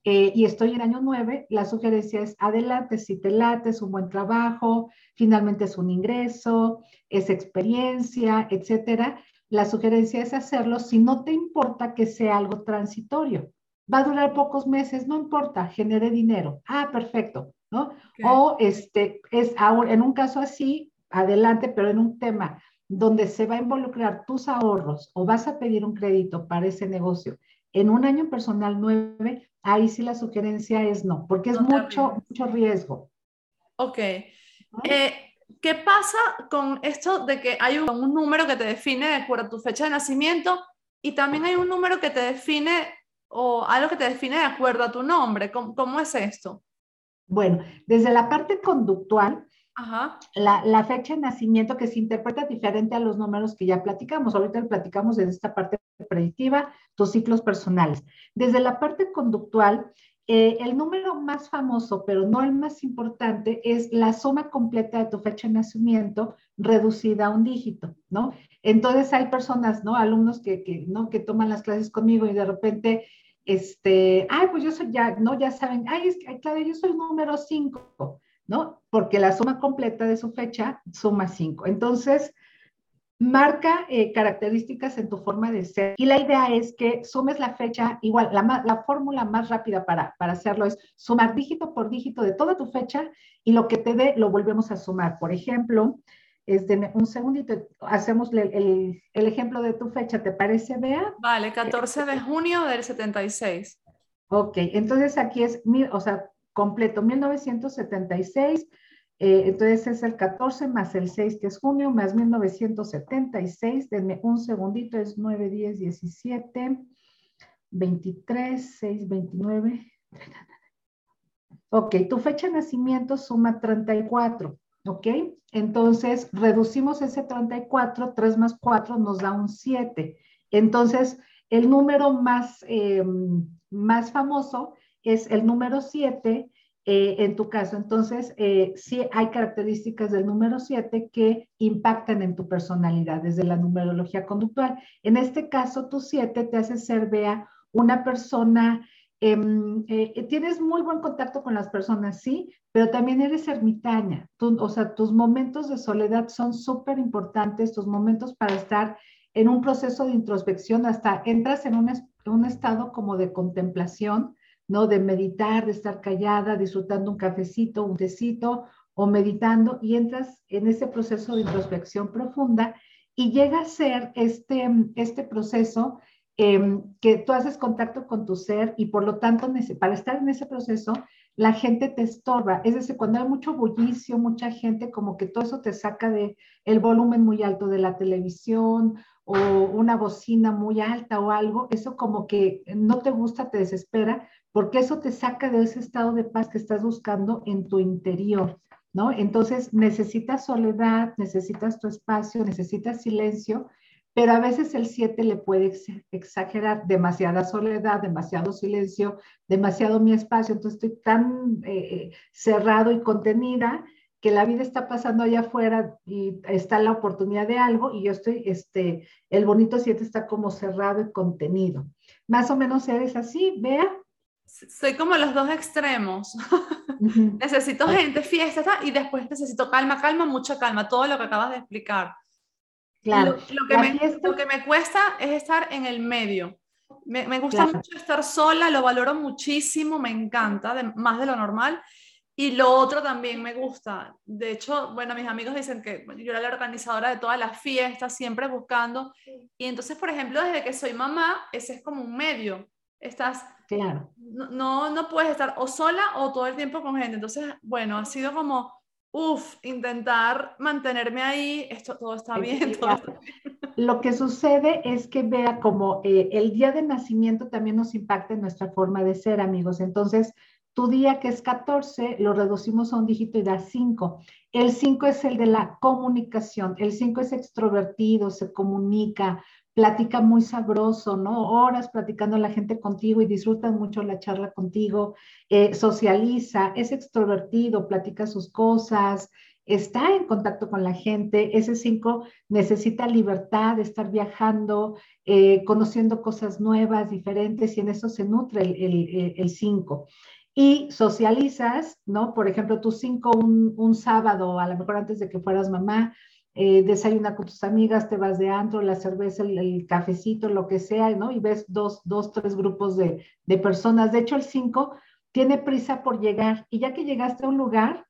eh, y estoy en año nueve, la sugerencia es adelante, si te late, es un buen trabajo, finalmente es un ingreso, es experiencia, etcétera. La sugerencia es hacerlo si no te importa que sea algo transitorio. Va a durar pocos meses, no importa, genere dinero. Ah, perfecto, ¿no? Okay. O este, es ahora, en un caso así, adelante, pero en un tema donde se va a involucrar tus ahorros o vas a pedir un crédito para ese negocio en un año personal nueve, ahí sí la sugerencia es no, porque es Totalmente. mucho, mucho riesgo. Ok. ¿No? Eh, ¿Qué pasa con esto de que hay un, un número que te define de acuerdo a tu fecha de nacimiento y también hay un número que te define o algo que te define de acuerdo a tu nombre? ¿Cómo, cómo es esto? Bueno, desde la parte conductual, Ajá. La, la fecha de nacimiento que se interpreta diferente a los números que ya platicamos. Ahorita platicamos desde esta parte predictiva, tus ciclos personales. Desde la parte conductual, eh, el número más famoso, pero no el más importante, es la suma completa de tu fecha de nacimiento reducida a un dígito, ¿no? Entonces hay personas, ¿no? Alumnos que, que, ¿no? que toman las clases conmigo y de repente... Este, ay, pues yo soy ya, no, ya saben, ay, es que, Claudia, yo soy número cinco, ¿no? Porque la suma completa de su fecha suma cinco. Entonces, marca eh, características en tu forma de ser. Y la idea es que sumes la fecha, igual, la, la fórmula más rápida para, para hacerlo es sumar dígito por dígito de toda tu fecha y lo que te dé lo volvemos a sumar. Por ejemplo, este, un segundito, hacemos el, el, el ejemplo de tu fecha, ¿te parece, Bea? Vale, catorce de junio del setenta y seis. Ok, entonces aquí es, mil, o sea, completo, mil novecientos setenta y seis, eh, entonces es el catorce más el seis, que es junio, más mil novecientos setenta y seis, denme un segundito, es nueve, diez, diecisiete, veintitrés, seis, veintinueve. Ok, tu fecha de nacimiento suma treinta y cuatro. ¿Ok? Entonces, reducimos ese treinta y cuatro, tres más cuatro nos da un siete. Entonces, el número más, eh, más famoso es el número siete eh, en tu caso. Entonces, eh, sí hay características del número siete que impactan en tu personalidad desde la numerología conductual. En este caso, tu siete te hace ser, Bea, una persona... Eh, eh, tienes muy buen contacto con las personas, sí, pero también eres ermitaña, tú, o sea, tus momentos de soledad son súper importantes, tus momentos para estar en un proceso de introspección, hasta entras en un, un estado como de contemplación, ¿no? De meditar, de estar callada, disfrutando un cafecito, un tecito o meditando, y entras en ese proceso de introspección profunda y llega a ser este, este proceso Eh, que tú haces contacto con tu ser y por lo tanto para estar en ese proceso la gente te estorba, es decir, cuando hay mucho bullicio, mucha gente, como que todo eso te saca de el volumen muy alto de la televisión o una bocina muy alta o algo, eso como que no te gusta, te desespera, porque eso te saca de ese estado de paz que estás buscando en tu interior, ¿no? Entonces necesitas soledad, necesitas tu espacio, necesitas silencio. Pero a veces el siete le puede exagerar demasiada soledad, demasiado silencio, demasiado mi espacio. Entonces estoy tan eh, cerrado y contenida que la vida está pasando allá afuera y está la oportunidad de algo y yo estoy, este, el bonito siete está como cerrado y contenido. Más o menos eres así, Bea. Soy como los dos extremos. Uh-huh. Necesito gente, fiesta, y después necesito calma, calma, mucha calma, todo lo que acabas de explicar. Claro. Lo, lo, que me, fiesta... lo que me cuesta es estar en el medio. Me, me gusta claro. mucho estar sola, lo valoro muchísimo, me encanta, de, más de lo normal. Y lo otro también me gusta. De hecho, bueno, mis amigos dicen que yo era la organizadora de todas las fiestas, siempre buscando. Y entonces, por ejemplo, desde que soy mamá, ese es como un medio. Estás, claro. no, no puedes estar o sola o todo el tiempo con gente. Entonces, bueno, ha sido como... Uf, intentar mantenerme ahí, esto todo está bien, todo está bien. Lo que sucede es que vea como eh, el día de nacimiento también nos impacta en nuestra forma de ser, amigos. Entonces, tu día que es catorce, lo reducimos a un dígito y da cinco. El cinco es el de la comunicación, el cinco es extrovertido, se comunica, platica muy sabroso, ¿no? Horas platicando la gente contigo y disfrutas mucho la charla contigo, eh, socializa, es extrovertido, platica sus cosas, está en contacto con la gente. Ese cinco necesita libertad de estar viajando, eh, conociendo cosas nuevas, diferentes, y en eso se nutre el cinco. Y socializas, ¿no? Por ejemplo, tu cinco un, un sábado, a lo mejor antes de que fueras mamá, Eh, desayuna con tus amigas, te vas de antro, la cerveza, el, el cafecito, lo que sea, ¿no? Y ves dos, dos tres grupos de, de personas. De hecho, el cinco tiene prisa por llegar. Y ya que llegaste a un lugar,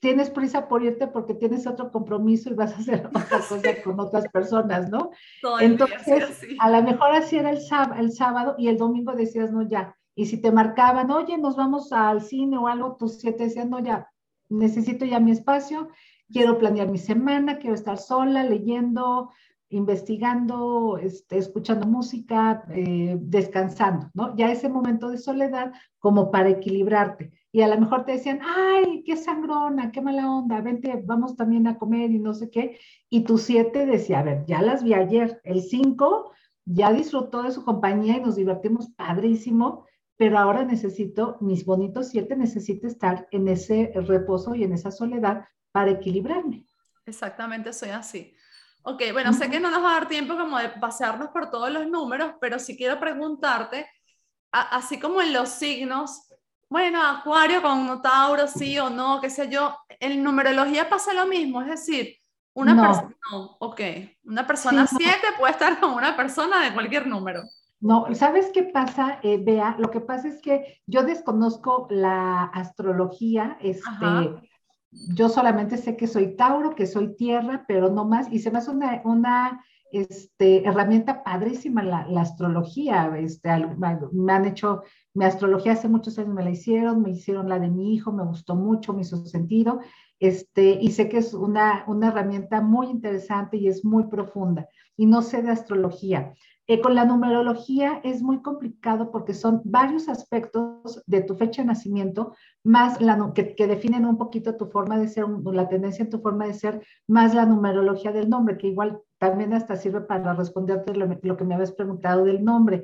tienes prisa por irte porque tienes otro compromiso y vas a hacer otra cosa sí. con otras personas, ¿no? Todo. Entonces, a lo mejor así era el sábado, el sábado y el domingo decías, no, ya. Y si te marcaban, oye, nos vamos al cine o algo, tus siete decían, no, ya, necesito ya mi espacio. Quiero planear mi semana, quiero estar sola, leyendo, investigando, este, escuchando música, eh, descansando, ¿no? Ya ese momento de soledad como para equilibrarte. Y a lo mejor te decían, ay, qué sangrona, qué mala onda, vente, vamos también a comer y no sé qué. Y tu siete decía, a ver, ya las vi ayer. El cinco ya disfrutó de su compañía y nos divertimos padrísimo, pero ahora necesito, mis bonitos siete, necesito estar en ese reposo y en esa soledad para equilibrarme. Exactamente, soy así. Ok, bueno, uh-huh. sé que no nos va a dar tiempo como de pasearnos por todos los números, pero sí quiero preguntarte, a, así como en los signos, bueno, Acuario con Tauro, sí o no, qué sé yo, en numerología pasa lo mismo, es decir, una no. persona, no, ok, una persona sí, siete no. puede estar con una persona de cualquier número. No, ¿sabes qué pasa, eh, Bea? Lo que pasa es que yo desconozco la astrología, este... Ajá. Yo solamente sé que soy Tauro, que soy tierra, pero no más. Y se me hace una, una este, herramienta padrísima la, la astrología. Este, me han hecho, mi astrología hace muchos años me la hicieron, me hicieron la de mi hijo, me gustó mucho, me hizo sentido. Este, y sé que es una, una herramienta muy interesante y es muy profunda. Y no sé de astrología. Eh, con la numerología es muy complicado porque son varios aspectos de tu fecha de nacimiento más la, que, que definen un poquito tu forma de ser, la tendencia en tu forma de ser, más la numerología del nombre, que igual también hasta sirve para responderte lo, lo que me habías preguntado del nombre.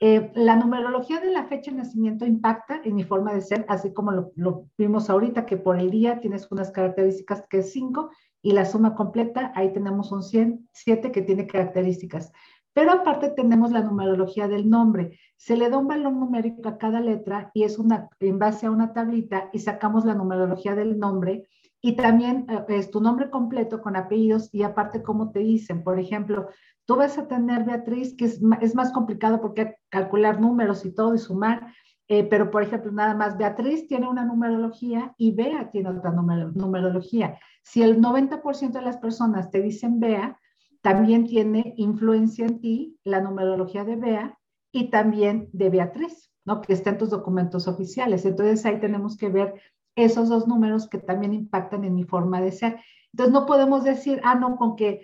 Eh, la numerología de la fecha de nacimiento impacta en mi forma de ser, así como lo, lo vimos ahorita, que por el día tienes unas características que es cinco y la suma completa, ahí tenemos un cien, siete que tiene características. Pero aparte tenemos la numerología del nombre. Se le da un valor numérico a cada letra y es una, en base a una tablita, y sacamos la numerología del nombre y también es tu nombre completo con apellidos y aparte cómo te dicen. Por ejemplo, tú vas a tener Beatriz, que es, es más complicado porque calcular números y todo y sumar, eh, pero por ejemplo nada más Beatriz tiene una numerología y Bea tiene otra numer- numerología. Si el noventa por ciento de las personas te dicen Bea, también tiene influencia en ti la numerología de Bea y también de Beatriz, ¿no? Que está en tus documentos oficiales. Entonces ahí tenemos que ver esos dos números que también impactan en mi forma de ser. Entonces no podemos decir, ah, no, con que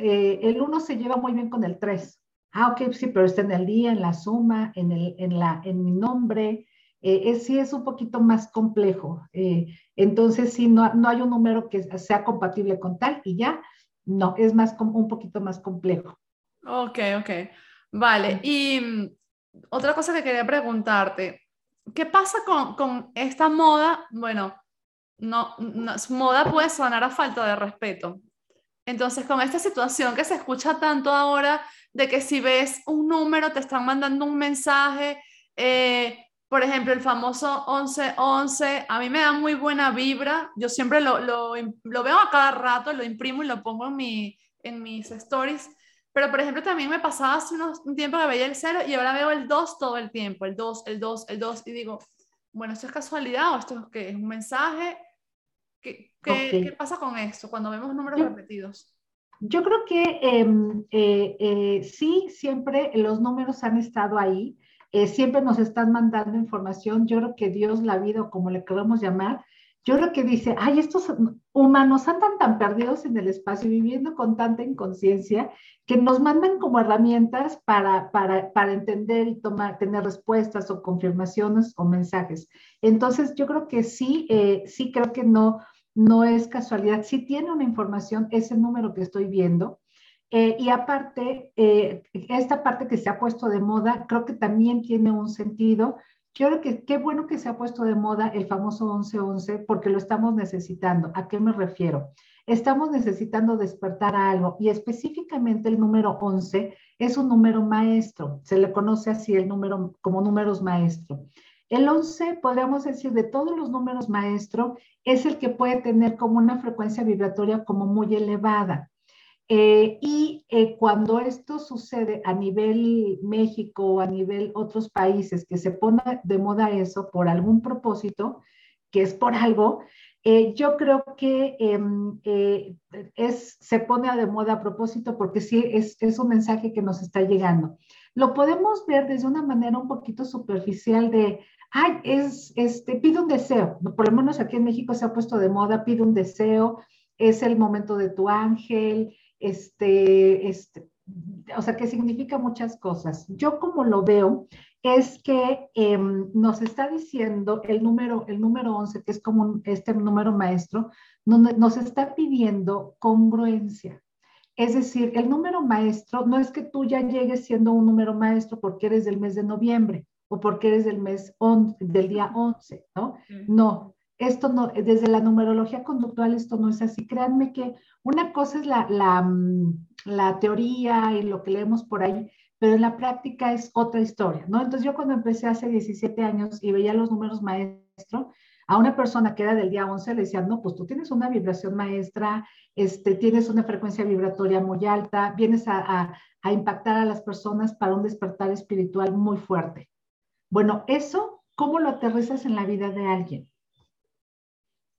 eh, el uno se lleva muy bien con el tres. Ah, ok, sí, pero está en el día, en la suma, en, el, en, la, en mi nombre. Eh, es, sí es un poquito más complejo. Eh, entonces sí, no, no hay un número que sea compatible con tal y ya. No, es más como un poquito más complejo. Ok, ok. Vale, y otra cosa que quería preguntarte, ¿qué pasa con, con esta moda? Bueno, no, no, moda puede sonar a falta de respeto. Entonces, con esta situación que se escucha tanto ahora, de que si ves un número te están mandando un mensaje, eh, por ejemplo, el famoso once once, a mí me da muy buena vibra. Yo siempre lo, lo, lo veo a cada rato, lo imprimo y lo pongo en, mi, en mis stories. Pero, por ejemplo, también me pasaba hace unos, un tiempo que veía el cero y ahora veo el dos todo el tiempo. El dos, el dos, el dos. Y digo, bueno, ¿esto es casualidad o esto es, qué, es un mensaje? ¿Qué, qué, okay. ¿Qué pasa con esto cuando vemos números yo, repetidos? Yo creo que eh, eh, eh, sí, siempre los números han estado ahí. Eh, siempre nos están mandando información. Yo creo que Dios, la vida o como le queramos llamar, yo creo que dice, ay, estos humanos andan tan perdidos en el espacio, viviendo con tanta inconsciencia, que nos mandan como herramientas para, para, para entender y tomar, tener respuestas o confirmaciones o mensajes. Entonces yo creo que sí, eh, sí creo que no, no es casualidad. Sí tiene una información ese número que estoy viendo. Eh, y aparte, eh, esta parte que se ha puesto de moda, creo que también tiene un sentido. Yo creo que qué bueno que se ha puesto de moda el famoso once once, porque lo estamos necesitando. ¿A qué me refiero? Estamos necesitando despertar a algo, y específicamente el número once es un número maestro. Se le conoce así el número, como números maestro. El once, podríamos decir, de todos los números maestro, es el que puede tener como una frecuencia vibratoria como muy elevada. Eh, y eh, cuando esto sucede a nivel México o a nivel otros países, que se pone de moda eso por algún propósito, que es por algo, eh, yo creo que eh, eh, es, se pone de moda a propósito porque sí es, es un mensaje que nos está llegando. Lo podemos ver desde una manera un poquito superficial de, ay, es, este, pide un deseo. Por lo menos aquí en México se ha puesto de moda, pide un deseo, es el momento de tu ángel, Este, este, o sea, que significa muchas cosas. Yo como lo veo es que eh, nos está diciendo el número, el número once, que es como un, este número maestro, donde nos está pidiendo congruencia. Es decir, el número maestro no es que tú ya llegues siendo un número maestro porque eres del mes de noviembre o porque eres del mes on, del día once, ¿no? No. Esto no, desde la numerología conductual esto no es así. Créanme que una cosa es la, la, la teoría y lo que leemos por ahí, pero en la práctica es otra historia, ¿no? Entonces yo cuando empecé hace diecisiete años y veía los números maestros, a una persona que era del día once le decían, no, pues tú tienes una vibración maestra, este, tienes una frecuencia vibratoria muy alta, vienes a, a, a impactar a las personas para un despertar espiritual muy fuerte. Bueno, eso, ¿cómo lo aterrizas en la vida de alguien?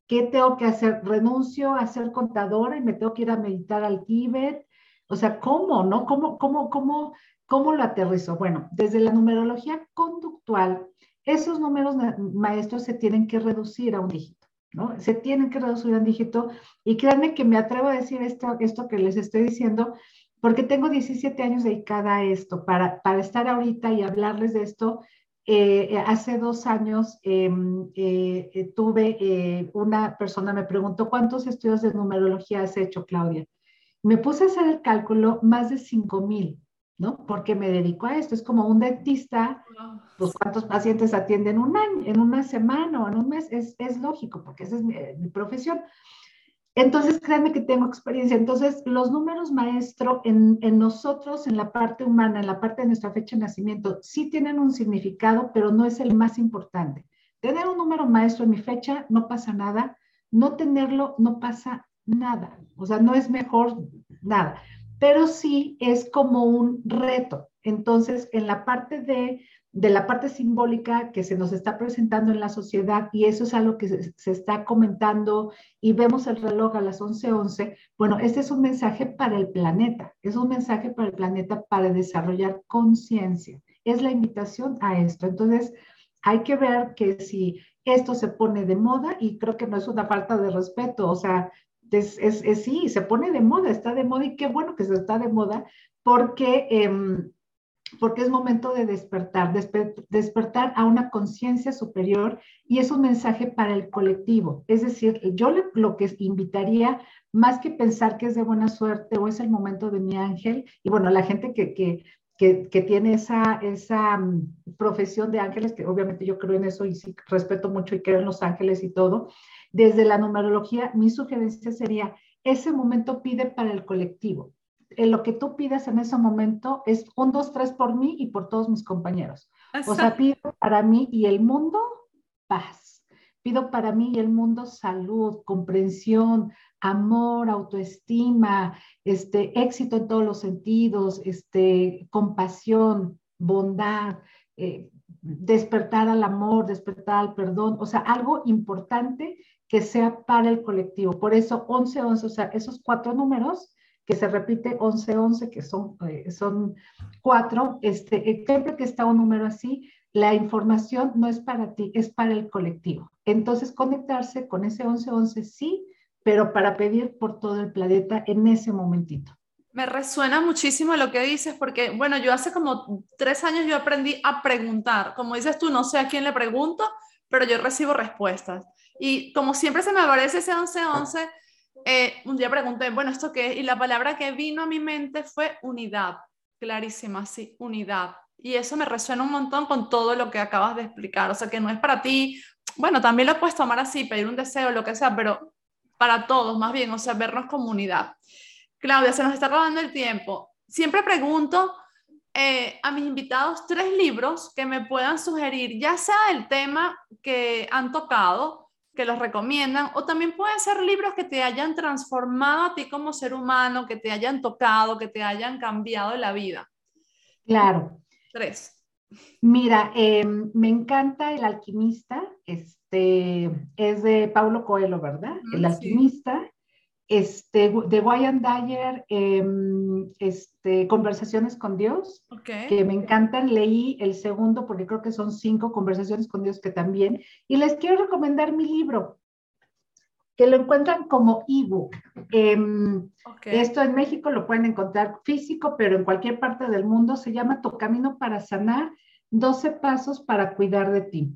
¿Qué tengo que hacer? ¿Renuncio a ser contadora y me tengo que ir a meditar al Tíbet? O sea, ¿cómo, no? ¿Cómo, cómo, cómo, cómo lo aterrizo? Bueno, desde la numerología conductual, esos números maestros se tienen que reducir a un dígito, ¿no? Se tienen que reducir a un dígito. Y créanme que me atrevo a decir esto, esto que les estoy diciendo, porque tengo diecisiete años dedicada a esto. Para, para estar ahorita y hablarles de esto, Eh, hace dos años eh, eh, tuve eh, una persona me preguntó, ¿cuántos estudios de numerología has hecho, Claudia? Me puse a hacer el cálculo, más de cinco mil, ¿no? Porque me dedico a esto. Es como un dentista, pues cuántos pacientes atienden un año, en una semana o en un mes, es, es lógico, porque esa es mi, mi profesión. Entonces, créanme que tengo experiencia. Entonces, los números maestro en, en nosotros, en la parte humana, en la parte de nuestra fecha de nacimiento, sí tienen un significado, pero no es el más importante. Tener un número maestro en mi fecha, no pasa nada. No tenerlo, no pasa nada. O sea, no es mejor nada. Pero sí es como un reto. Entonces, en la parte de, de la parte simbólica que se nos está presentando en la sociedad, y eso es algo que se, se está comentando, y vemos el reloj a las once once, bueno, este es un mensaje para el planeta, es un mensaje para el planeta para desarrollar conciencia, es la invitación a esto. Entonces, hay que ver que si esto se pone de moda, y creo que no es una falta de respeto, o sea, es, es, es, sí, se pone de moda, está de moda, y qué bueno que se está de moda, porque... Eh, Porque es momento de despertar, desper, despertar a una conciencia superior, y es un mensaje para el colectivo. Es decir, yo le, lo que invitaría, más que pensar que es de buena suerte o es el momento de mi ángel, y bueno, la gente que, que, que, que tiene esa, esa profesión de ángeles, que obviamente yo creo en eso y sí respeto mucho y creo en los ángeles y todo, desde la numerología, mi sugerencia sería, ese momento pide para el colectivo. En lo que tú pidas en ese momento es un, dos, tres por mí y por todos mis compañeros. Exacto. O sea, pido para mí y el mundo paz. Pido para mí y el mundo salud, comprensión, amor, autoestima, este, éxito en todos los sentidos, este, compasión, bondad, eh, despertar al amor, despertar al perdón. O sea, algo importante que sea para el colectivo. Por eso once once, o sea, esos cuatro números que se repite once once, que son, eh, son cuatro, este, siempre que está un número así, la información no es para ti, es para el colectivo. Entonces, conectarse con ese once once sí, pero para pedir por todo el planeta en ese momentito. Me resuena muchísimo lo que dices, porque, bueno, yo hace como tres años yo aprendí a preguntar. Como dices tú, no sé a quién le pregunto, pero yo recibo respuestas. Y como siempre se me aparece ese once once, eh, un día pregunté, bueno, ¿esto qué es? Y la palabra que vino a mi mente fue unidad, clarísima, sí, unidad. Y eso me resuena un montón con todo lo que acabas de explicar. O sea, que no es para ti, bueno, también lo puedes tomar así, pedir un deseo, lo que sea, pero para todos más bien, o sea, vernos como unidad. Claudia, se nos está acabando el tiempo. Siempre pregunto eh, a mis invitados tres libros que me puedan sugerir, ya sea el tema que han tocado, que los recomiendan, o también pueden ser libros que te hayan transformado a ti como ser humano, que te hayan tocado, que te hayan cambiado la vida. Claro. Tres. Mira, eh, me encanta El Alquimista, este, es de Paulo Coelho, ¿verdad? Mm, El Alquimista, sí. este, de Wayne Dyer, eh, este, Conversaciones con Dios, okay. que me encantan, leí el segundo porque creo que son cinco, Conversaciones con Dios, que también, y les quiero recomendar mi libro, que lo encuentran como ebook. Eh, okay. Esto en México lo pueden encontrar físico, pero en cualquier parte del mundo. Se llama Tu camino para sanar, doce pasos para cuidar de ti.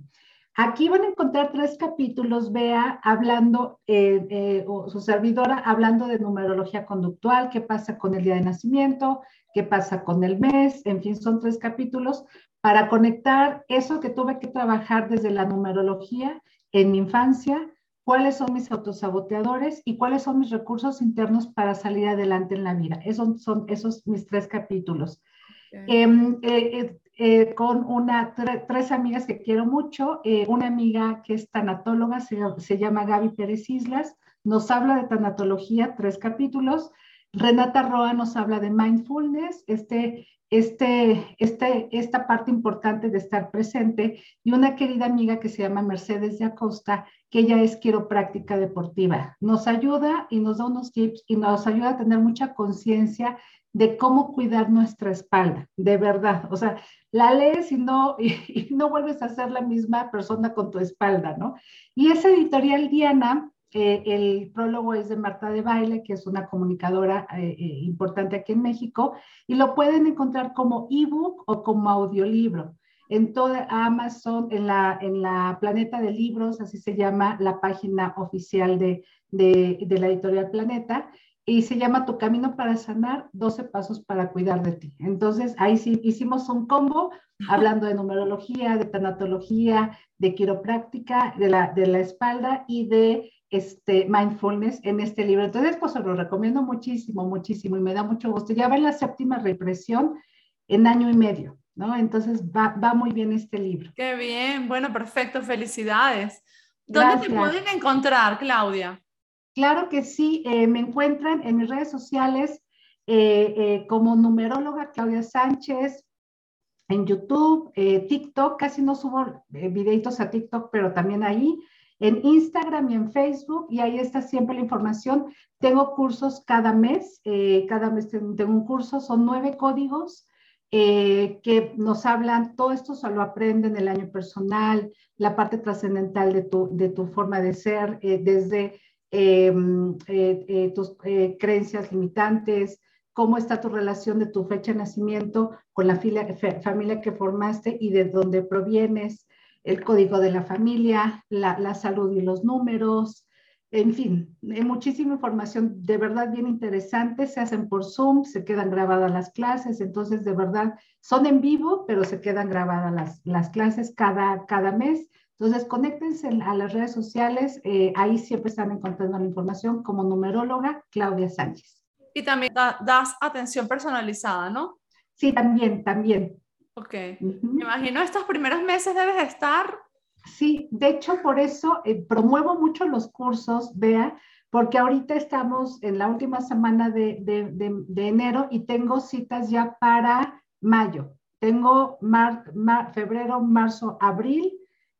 Aquí van a encontrar tres capítulos, Bea, hablando, eh, eh, o su servidora, hablando de numerología conductual, qué pasa con el día de nacimiento, qué pasa con el mes, en fin, son tres capítulos para conectar eso que tuve que trabajar desde la numerología en mi infancia, cuáles son mis autosaboteadores y cuáles son mis recursos internos para salir adelante en la vida. Esos son esos mis tres capítulos. Okay. Eh, eh, eh, con una, tre, tres amigas que quiero mucho, eh, una amiga que es tanatóloga, se, se llama Gaby Pérez Islas, nos habla de tanatología, tres capítulos. Renata Roa nos habla de mindfulness, este, este, este, esta parte importante de estar presente, y una querida amiga que se llama Mercedes de Acosta, que ella es quiropráctica deportiva. Nos ayuda y nos da unos tips y nos ayuda a tener mucha conciencia de cómo cuidar nuestra espalda, de verdad. O sea, la lees y no, y, y no vuelves a ser la misma persona con tu espalda, ¿no? Y esa editorial Diana... Eh, el prólogo es de Marta de Baile, que es una comunicadora eh, eh, importante aquí en México, y lo pueden encontrar como ebook o como audiolibro. En toda Amazon, en la, en la Planeta de Libros, así se llama la página oficial de, de, de la editorial Planeta, y se llama Tu camino para sanar, doce pasos para cuidar de ti. Entonces, ahí sí hicimos un combo hablando de numerología, de tanatología, de quiropráctica, de la, de la espalda y de este mindfulness en este libro. Entonces, pues se lo recomiendo muchísimo, muchísimo, y me da mucho gusto. Ya va en la séptima reimpresión en año y medio, ¿no? Entonces, va, va muy bien este libro. ¡Qué bien! Bueno, perfecto. Felicidades. ¿Dónde Gracias. Te pueden encontrar, Claudia? Claro que sí, eh, me encuentran en mis redes sociales eh, eh, como numeróloga Claudia Sánchez, en YouTube, eh, TikTok, casi no subo eh, videitos a TikTok, pero también ahí, en Instagram y en Facebook, y ahí está siempre la información. Tengo cursos cada mes, eh, cada mes tengo un curso, son nueve códigos eh, que nos hablan, todo esto solo aprenden el año personal, la parte trascendental de tu, de tu forma de ser, eh, desde... Eh, eh, eh, tus eh, creencias limitantes, cómo está tu relación de tu fecha de nacimiento con la fila, fe, familia que formaste y de dónde provienes, el código de la familia, la, la salud y los números, en fin, eh, muchísima información de verdad bien interesante. Se hacen por Zoom, se quedan grabadas las clases, entonces de verdad son en vivo, pero se quedan grabadas las, las clases cada, cada mes. Entonces, conéctense a las redes sociales, eh, ahí siempre están encontrando la información como numeróloga Claudia Sánchez. Y también da, das atención personalizada, ¿no? Sí, también, también. Ok. Uh-huh. Me imagino estos primeros meses debes estar... Sí, de hecho, por eso eh, promuevo mucho los cursos, Bea, porque ahorita estamos en la última semana de, de, de, de enero y tengo citas ya para mayo. Tengo mar, mar, febrero, marzo, abril...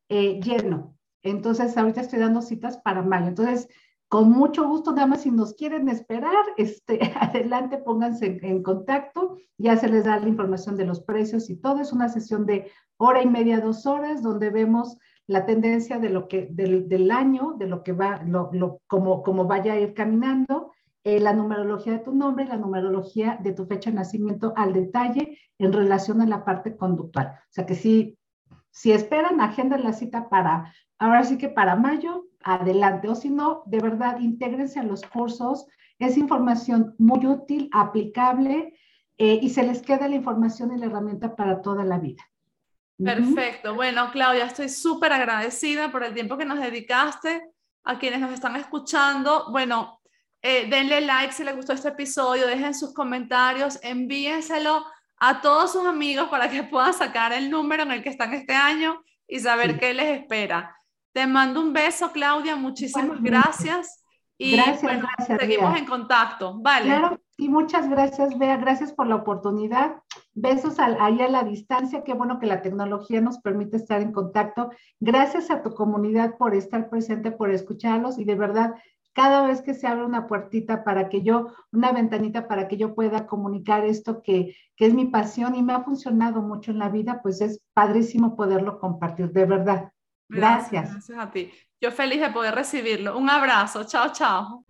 Eh, lleno, entonces ahorita estoy dando citas para mayo, entonces con mucho gusto, nada más si nos quieren esperar, este, adelante, pónganse en, en contacto, ya se les da la información de los precios y todo. Es una sesión de hora y media, dos horas, donde vemos la tendencia de lo que, del, del año, de lo que va, lo, lo, como, como vaya a ir caminando, eh, la numerología de tu nombre, la numerología de tu fecha de nacimiento al detalle en relación a la parte conductual, o sea que sí Si esperan, agenden la cita para, ahora sí que para mayo, adelante. O si no, de verdad, intégrense a los cursos. Es información muy útil, aplicable, eh, y se les queda la información y la herramienta para toda la vida. Perfecto. Uh-huh. Bueno, Claudia, estoy súper agradecida por el tiempo que nos dedicaste. A quienes nos están escuchando, bueno, eh, denle like si les gustó este episodio, dejen sus comentarios, envíenselo a todos sus amigos para que puedan sacar el número en el que están este año y saber sí. qué les espera. Te mando un beso, Claudia, muchísimas bueno, gracias. Y gracias, bueno, gracias, seguimos Bea. En contacto, ¿vale? Claro, y muchas gracias, Bea, gracias por la oportunidad. Besos al, ahí a la distancia, qué bueno que la tecnología nos permite estar en contacto. Gracias a tu comunidad por estar presente, por escucharlos, y de verdad, cada vez que se abre una puertita para que yo, una ventanita para que yo pueda comunicar esto que, que es mi pasión y me ha funcionado mucho en la vida, pues es padrísimo poderlo compartir, de verdad. Gracias. Gracias a ti. Yo feliz de poder recibirlo. Un abrazo. Chao, chao.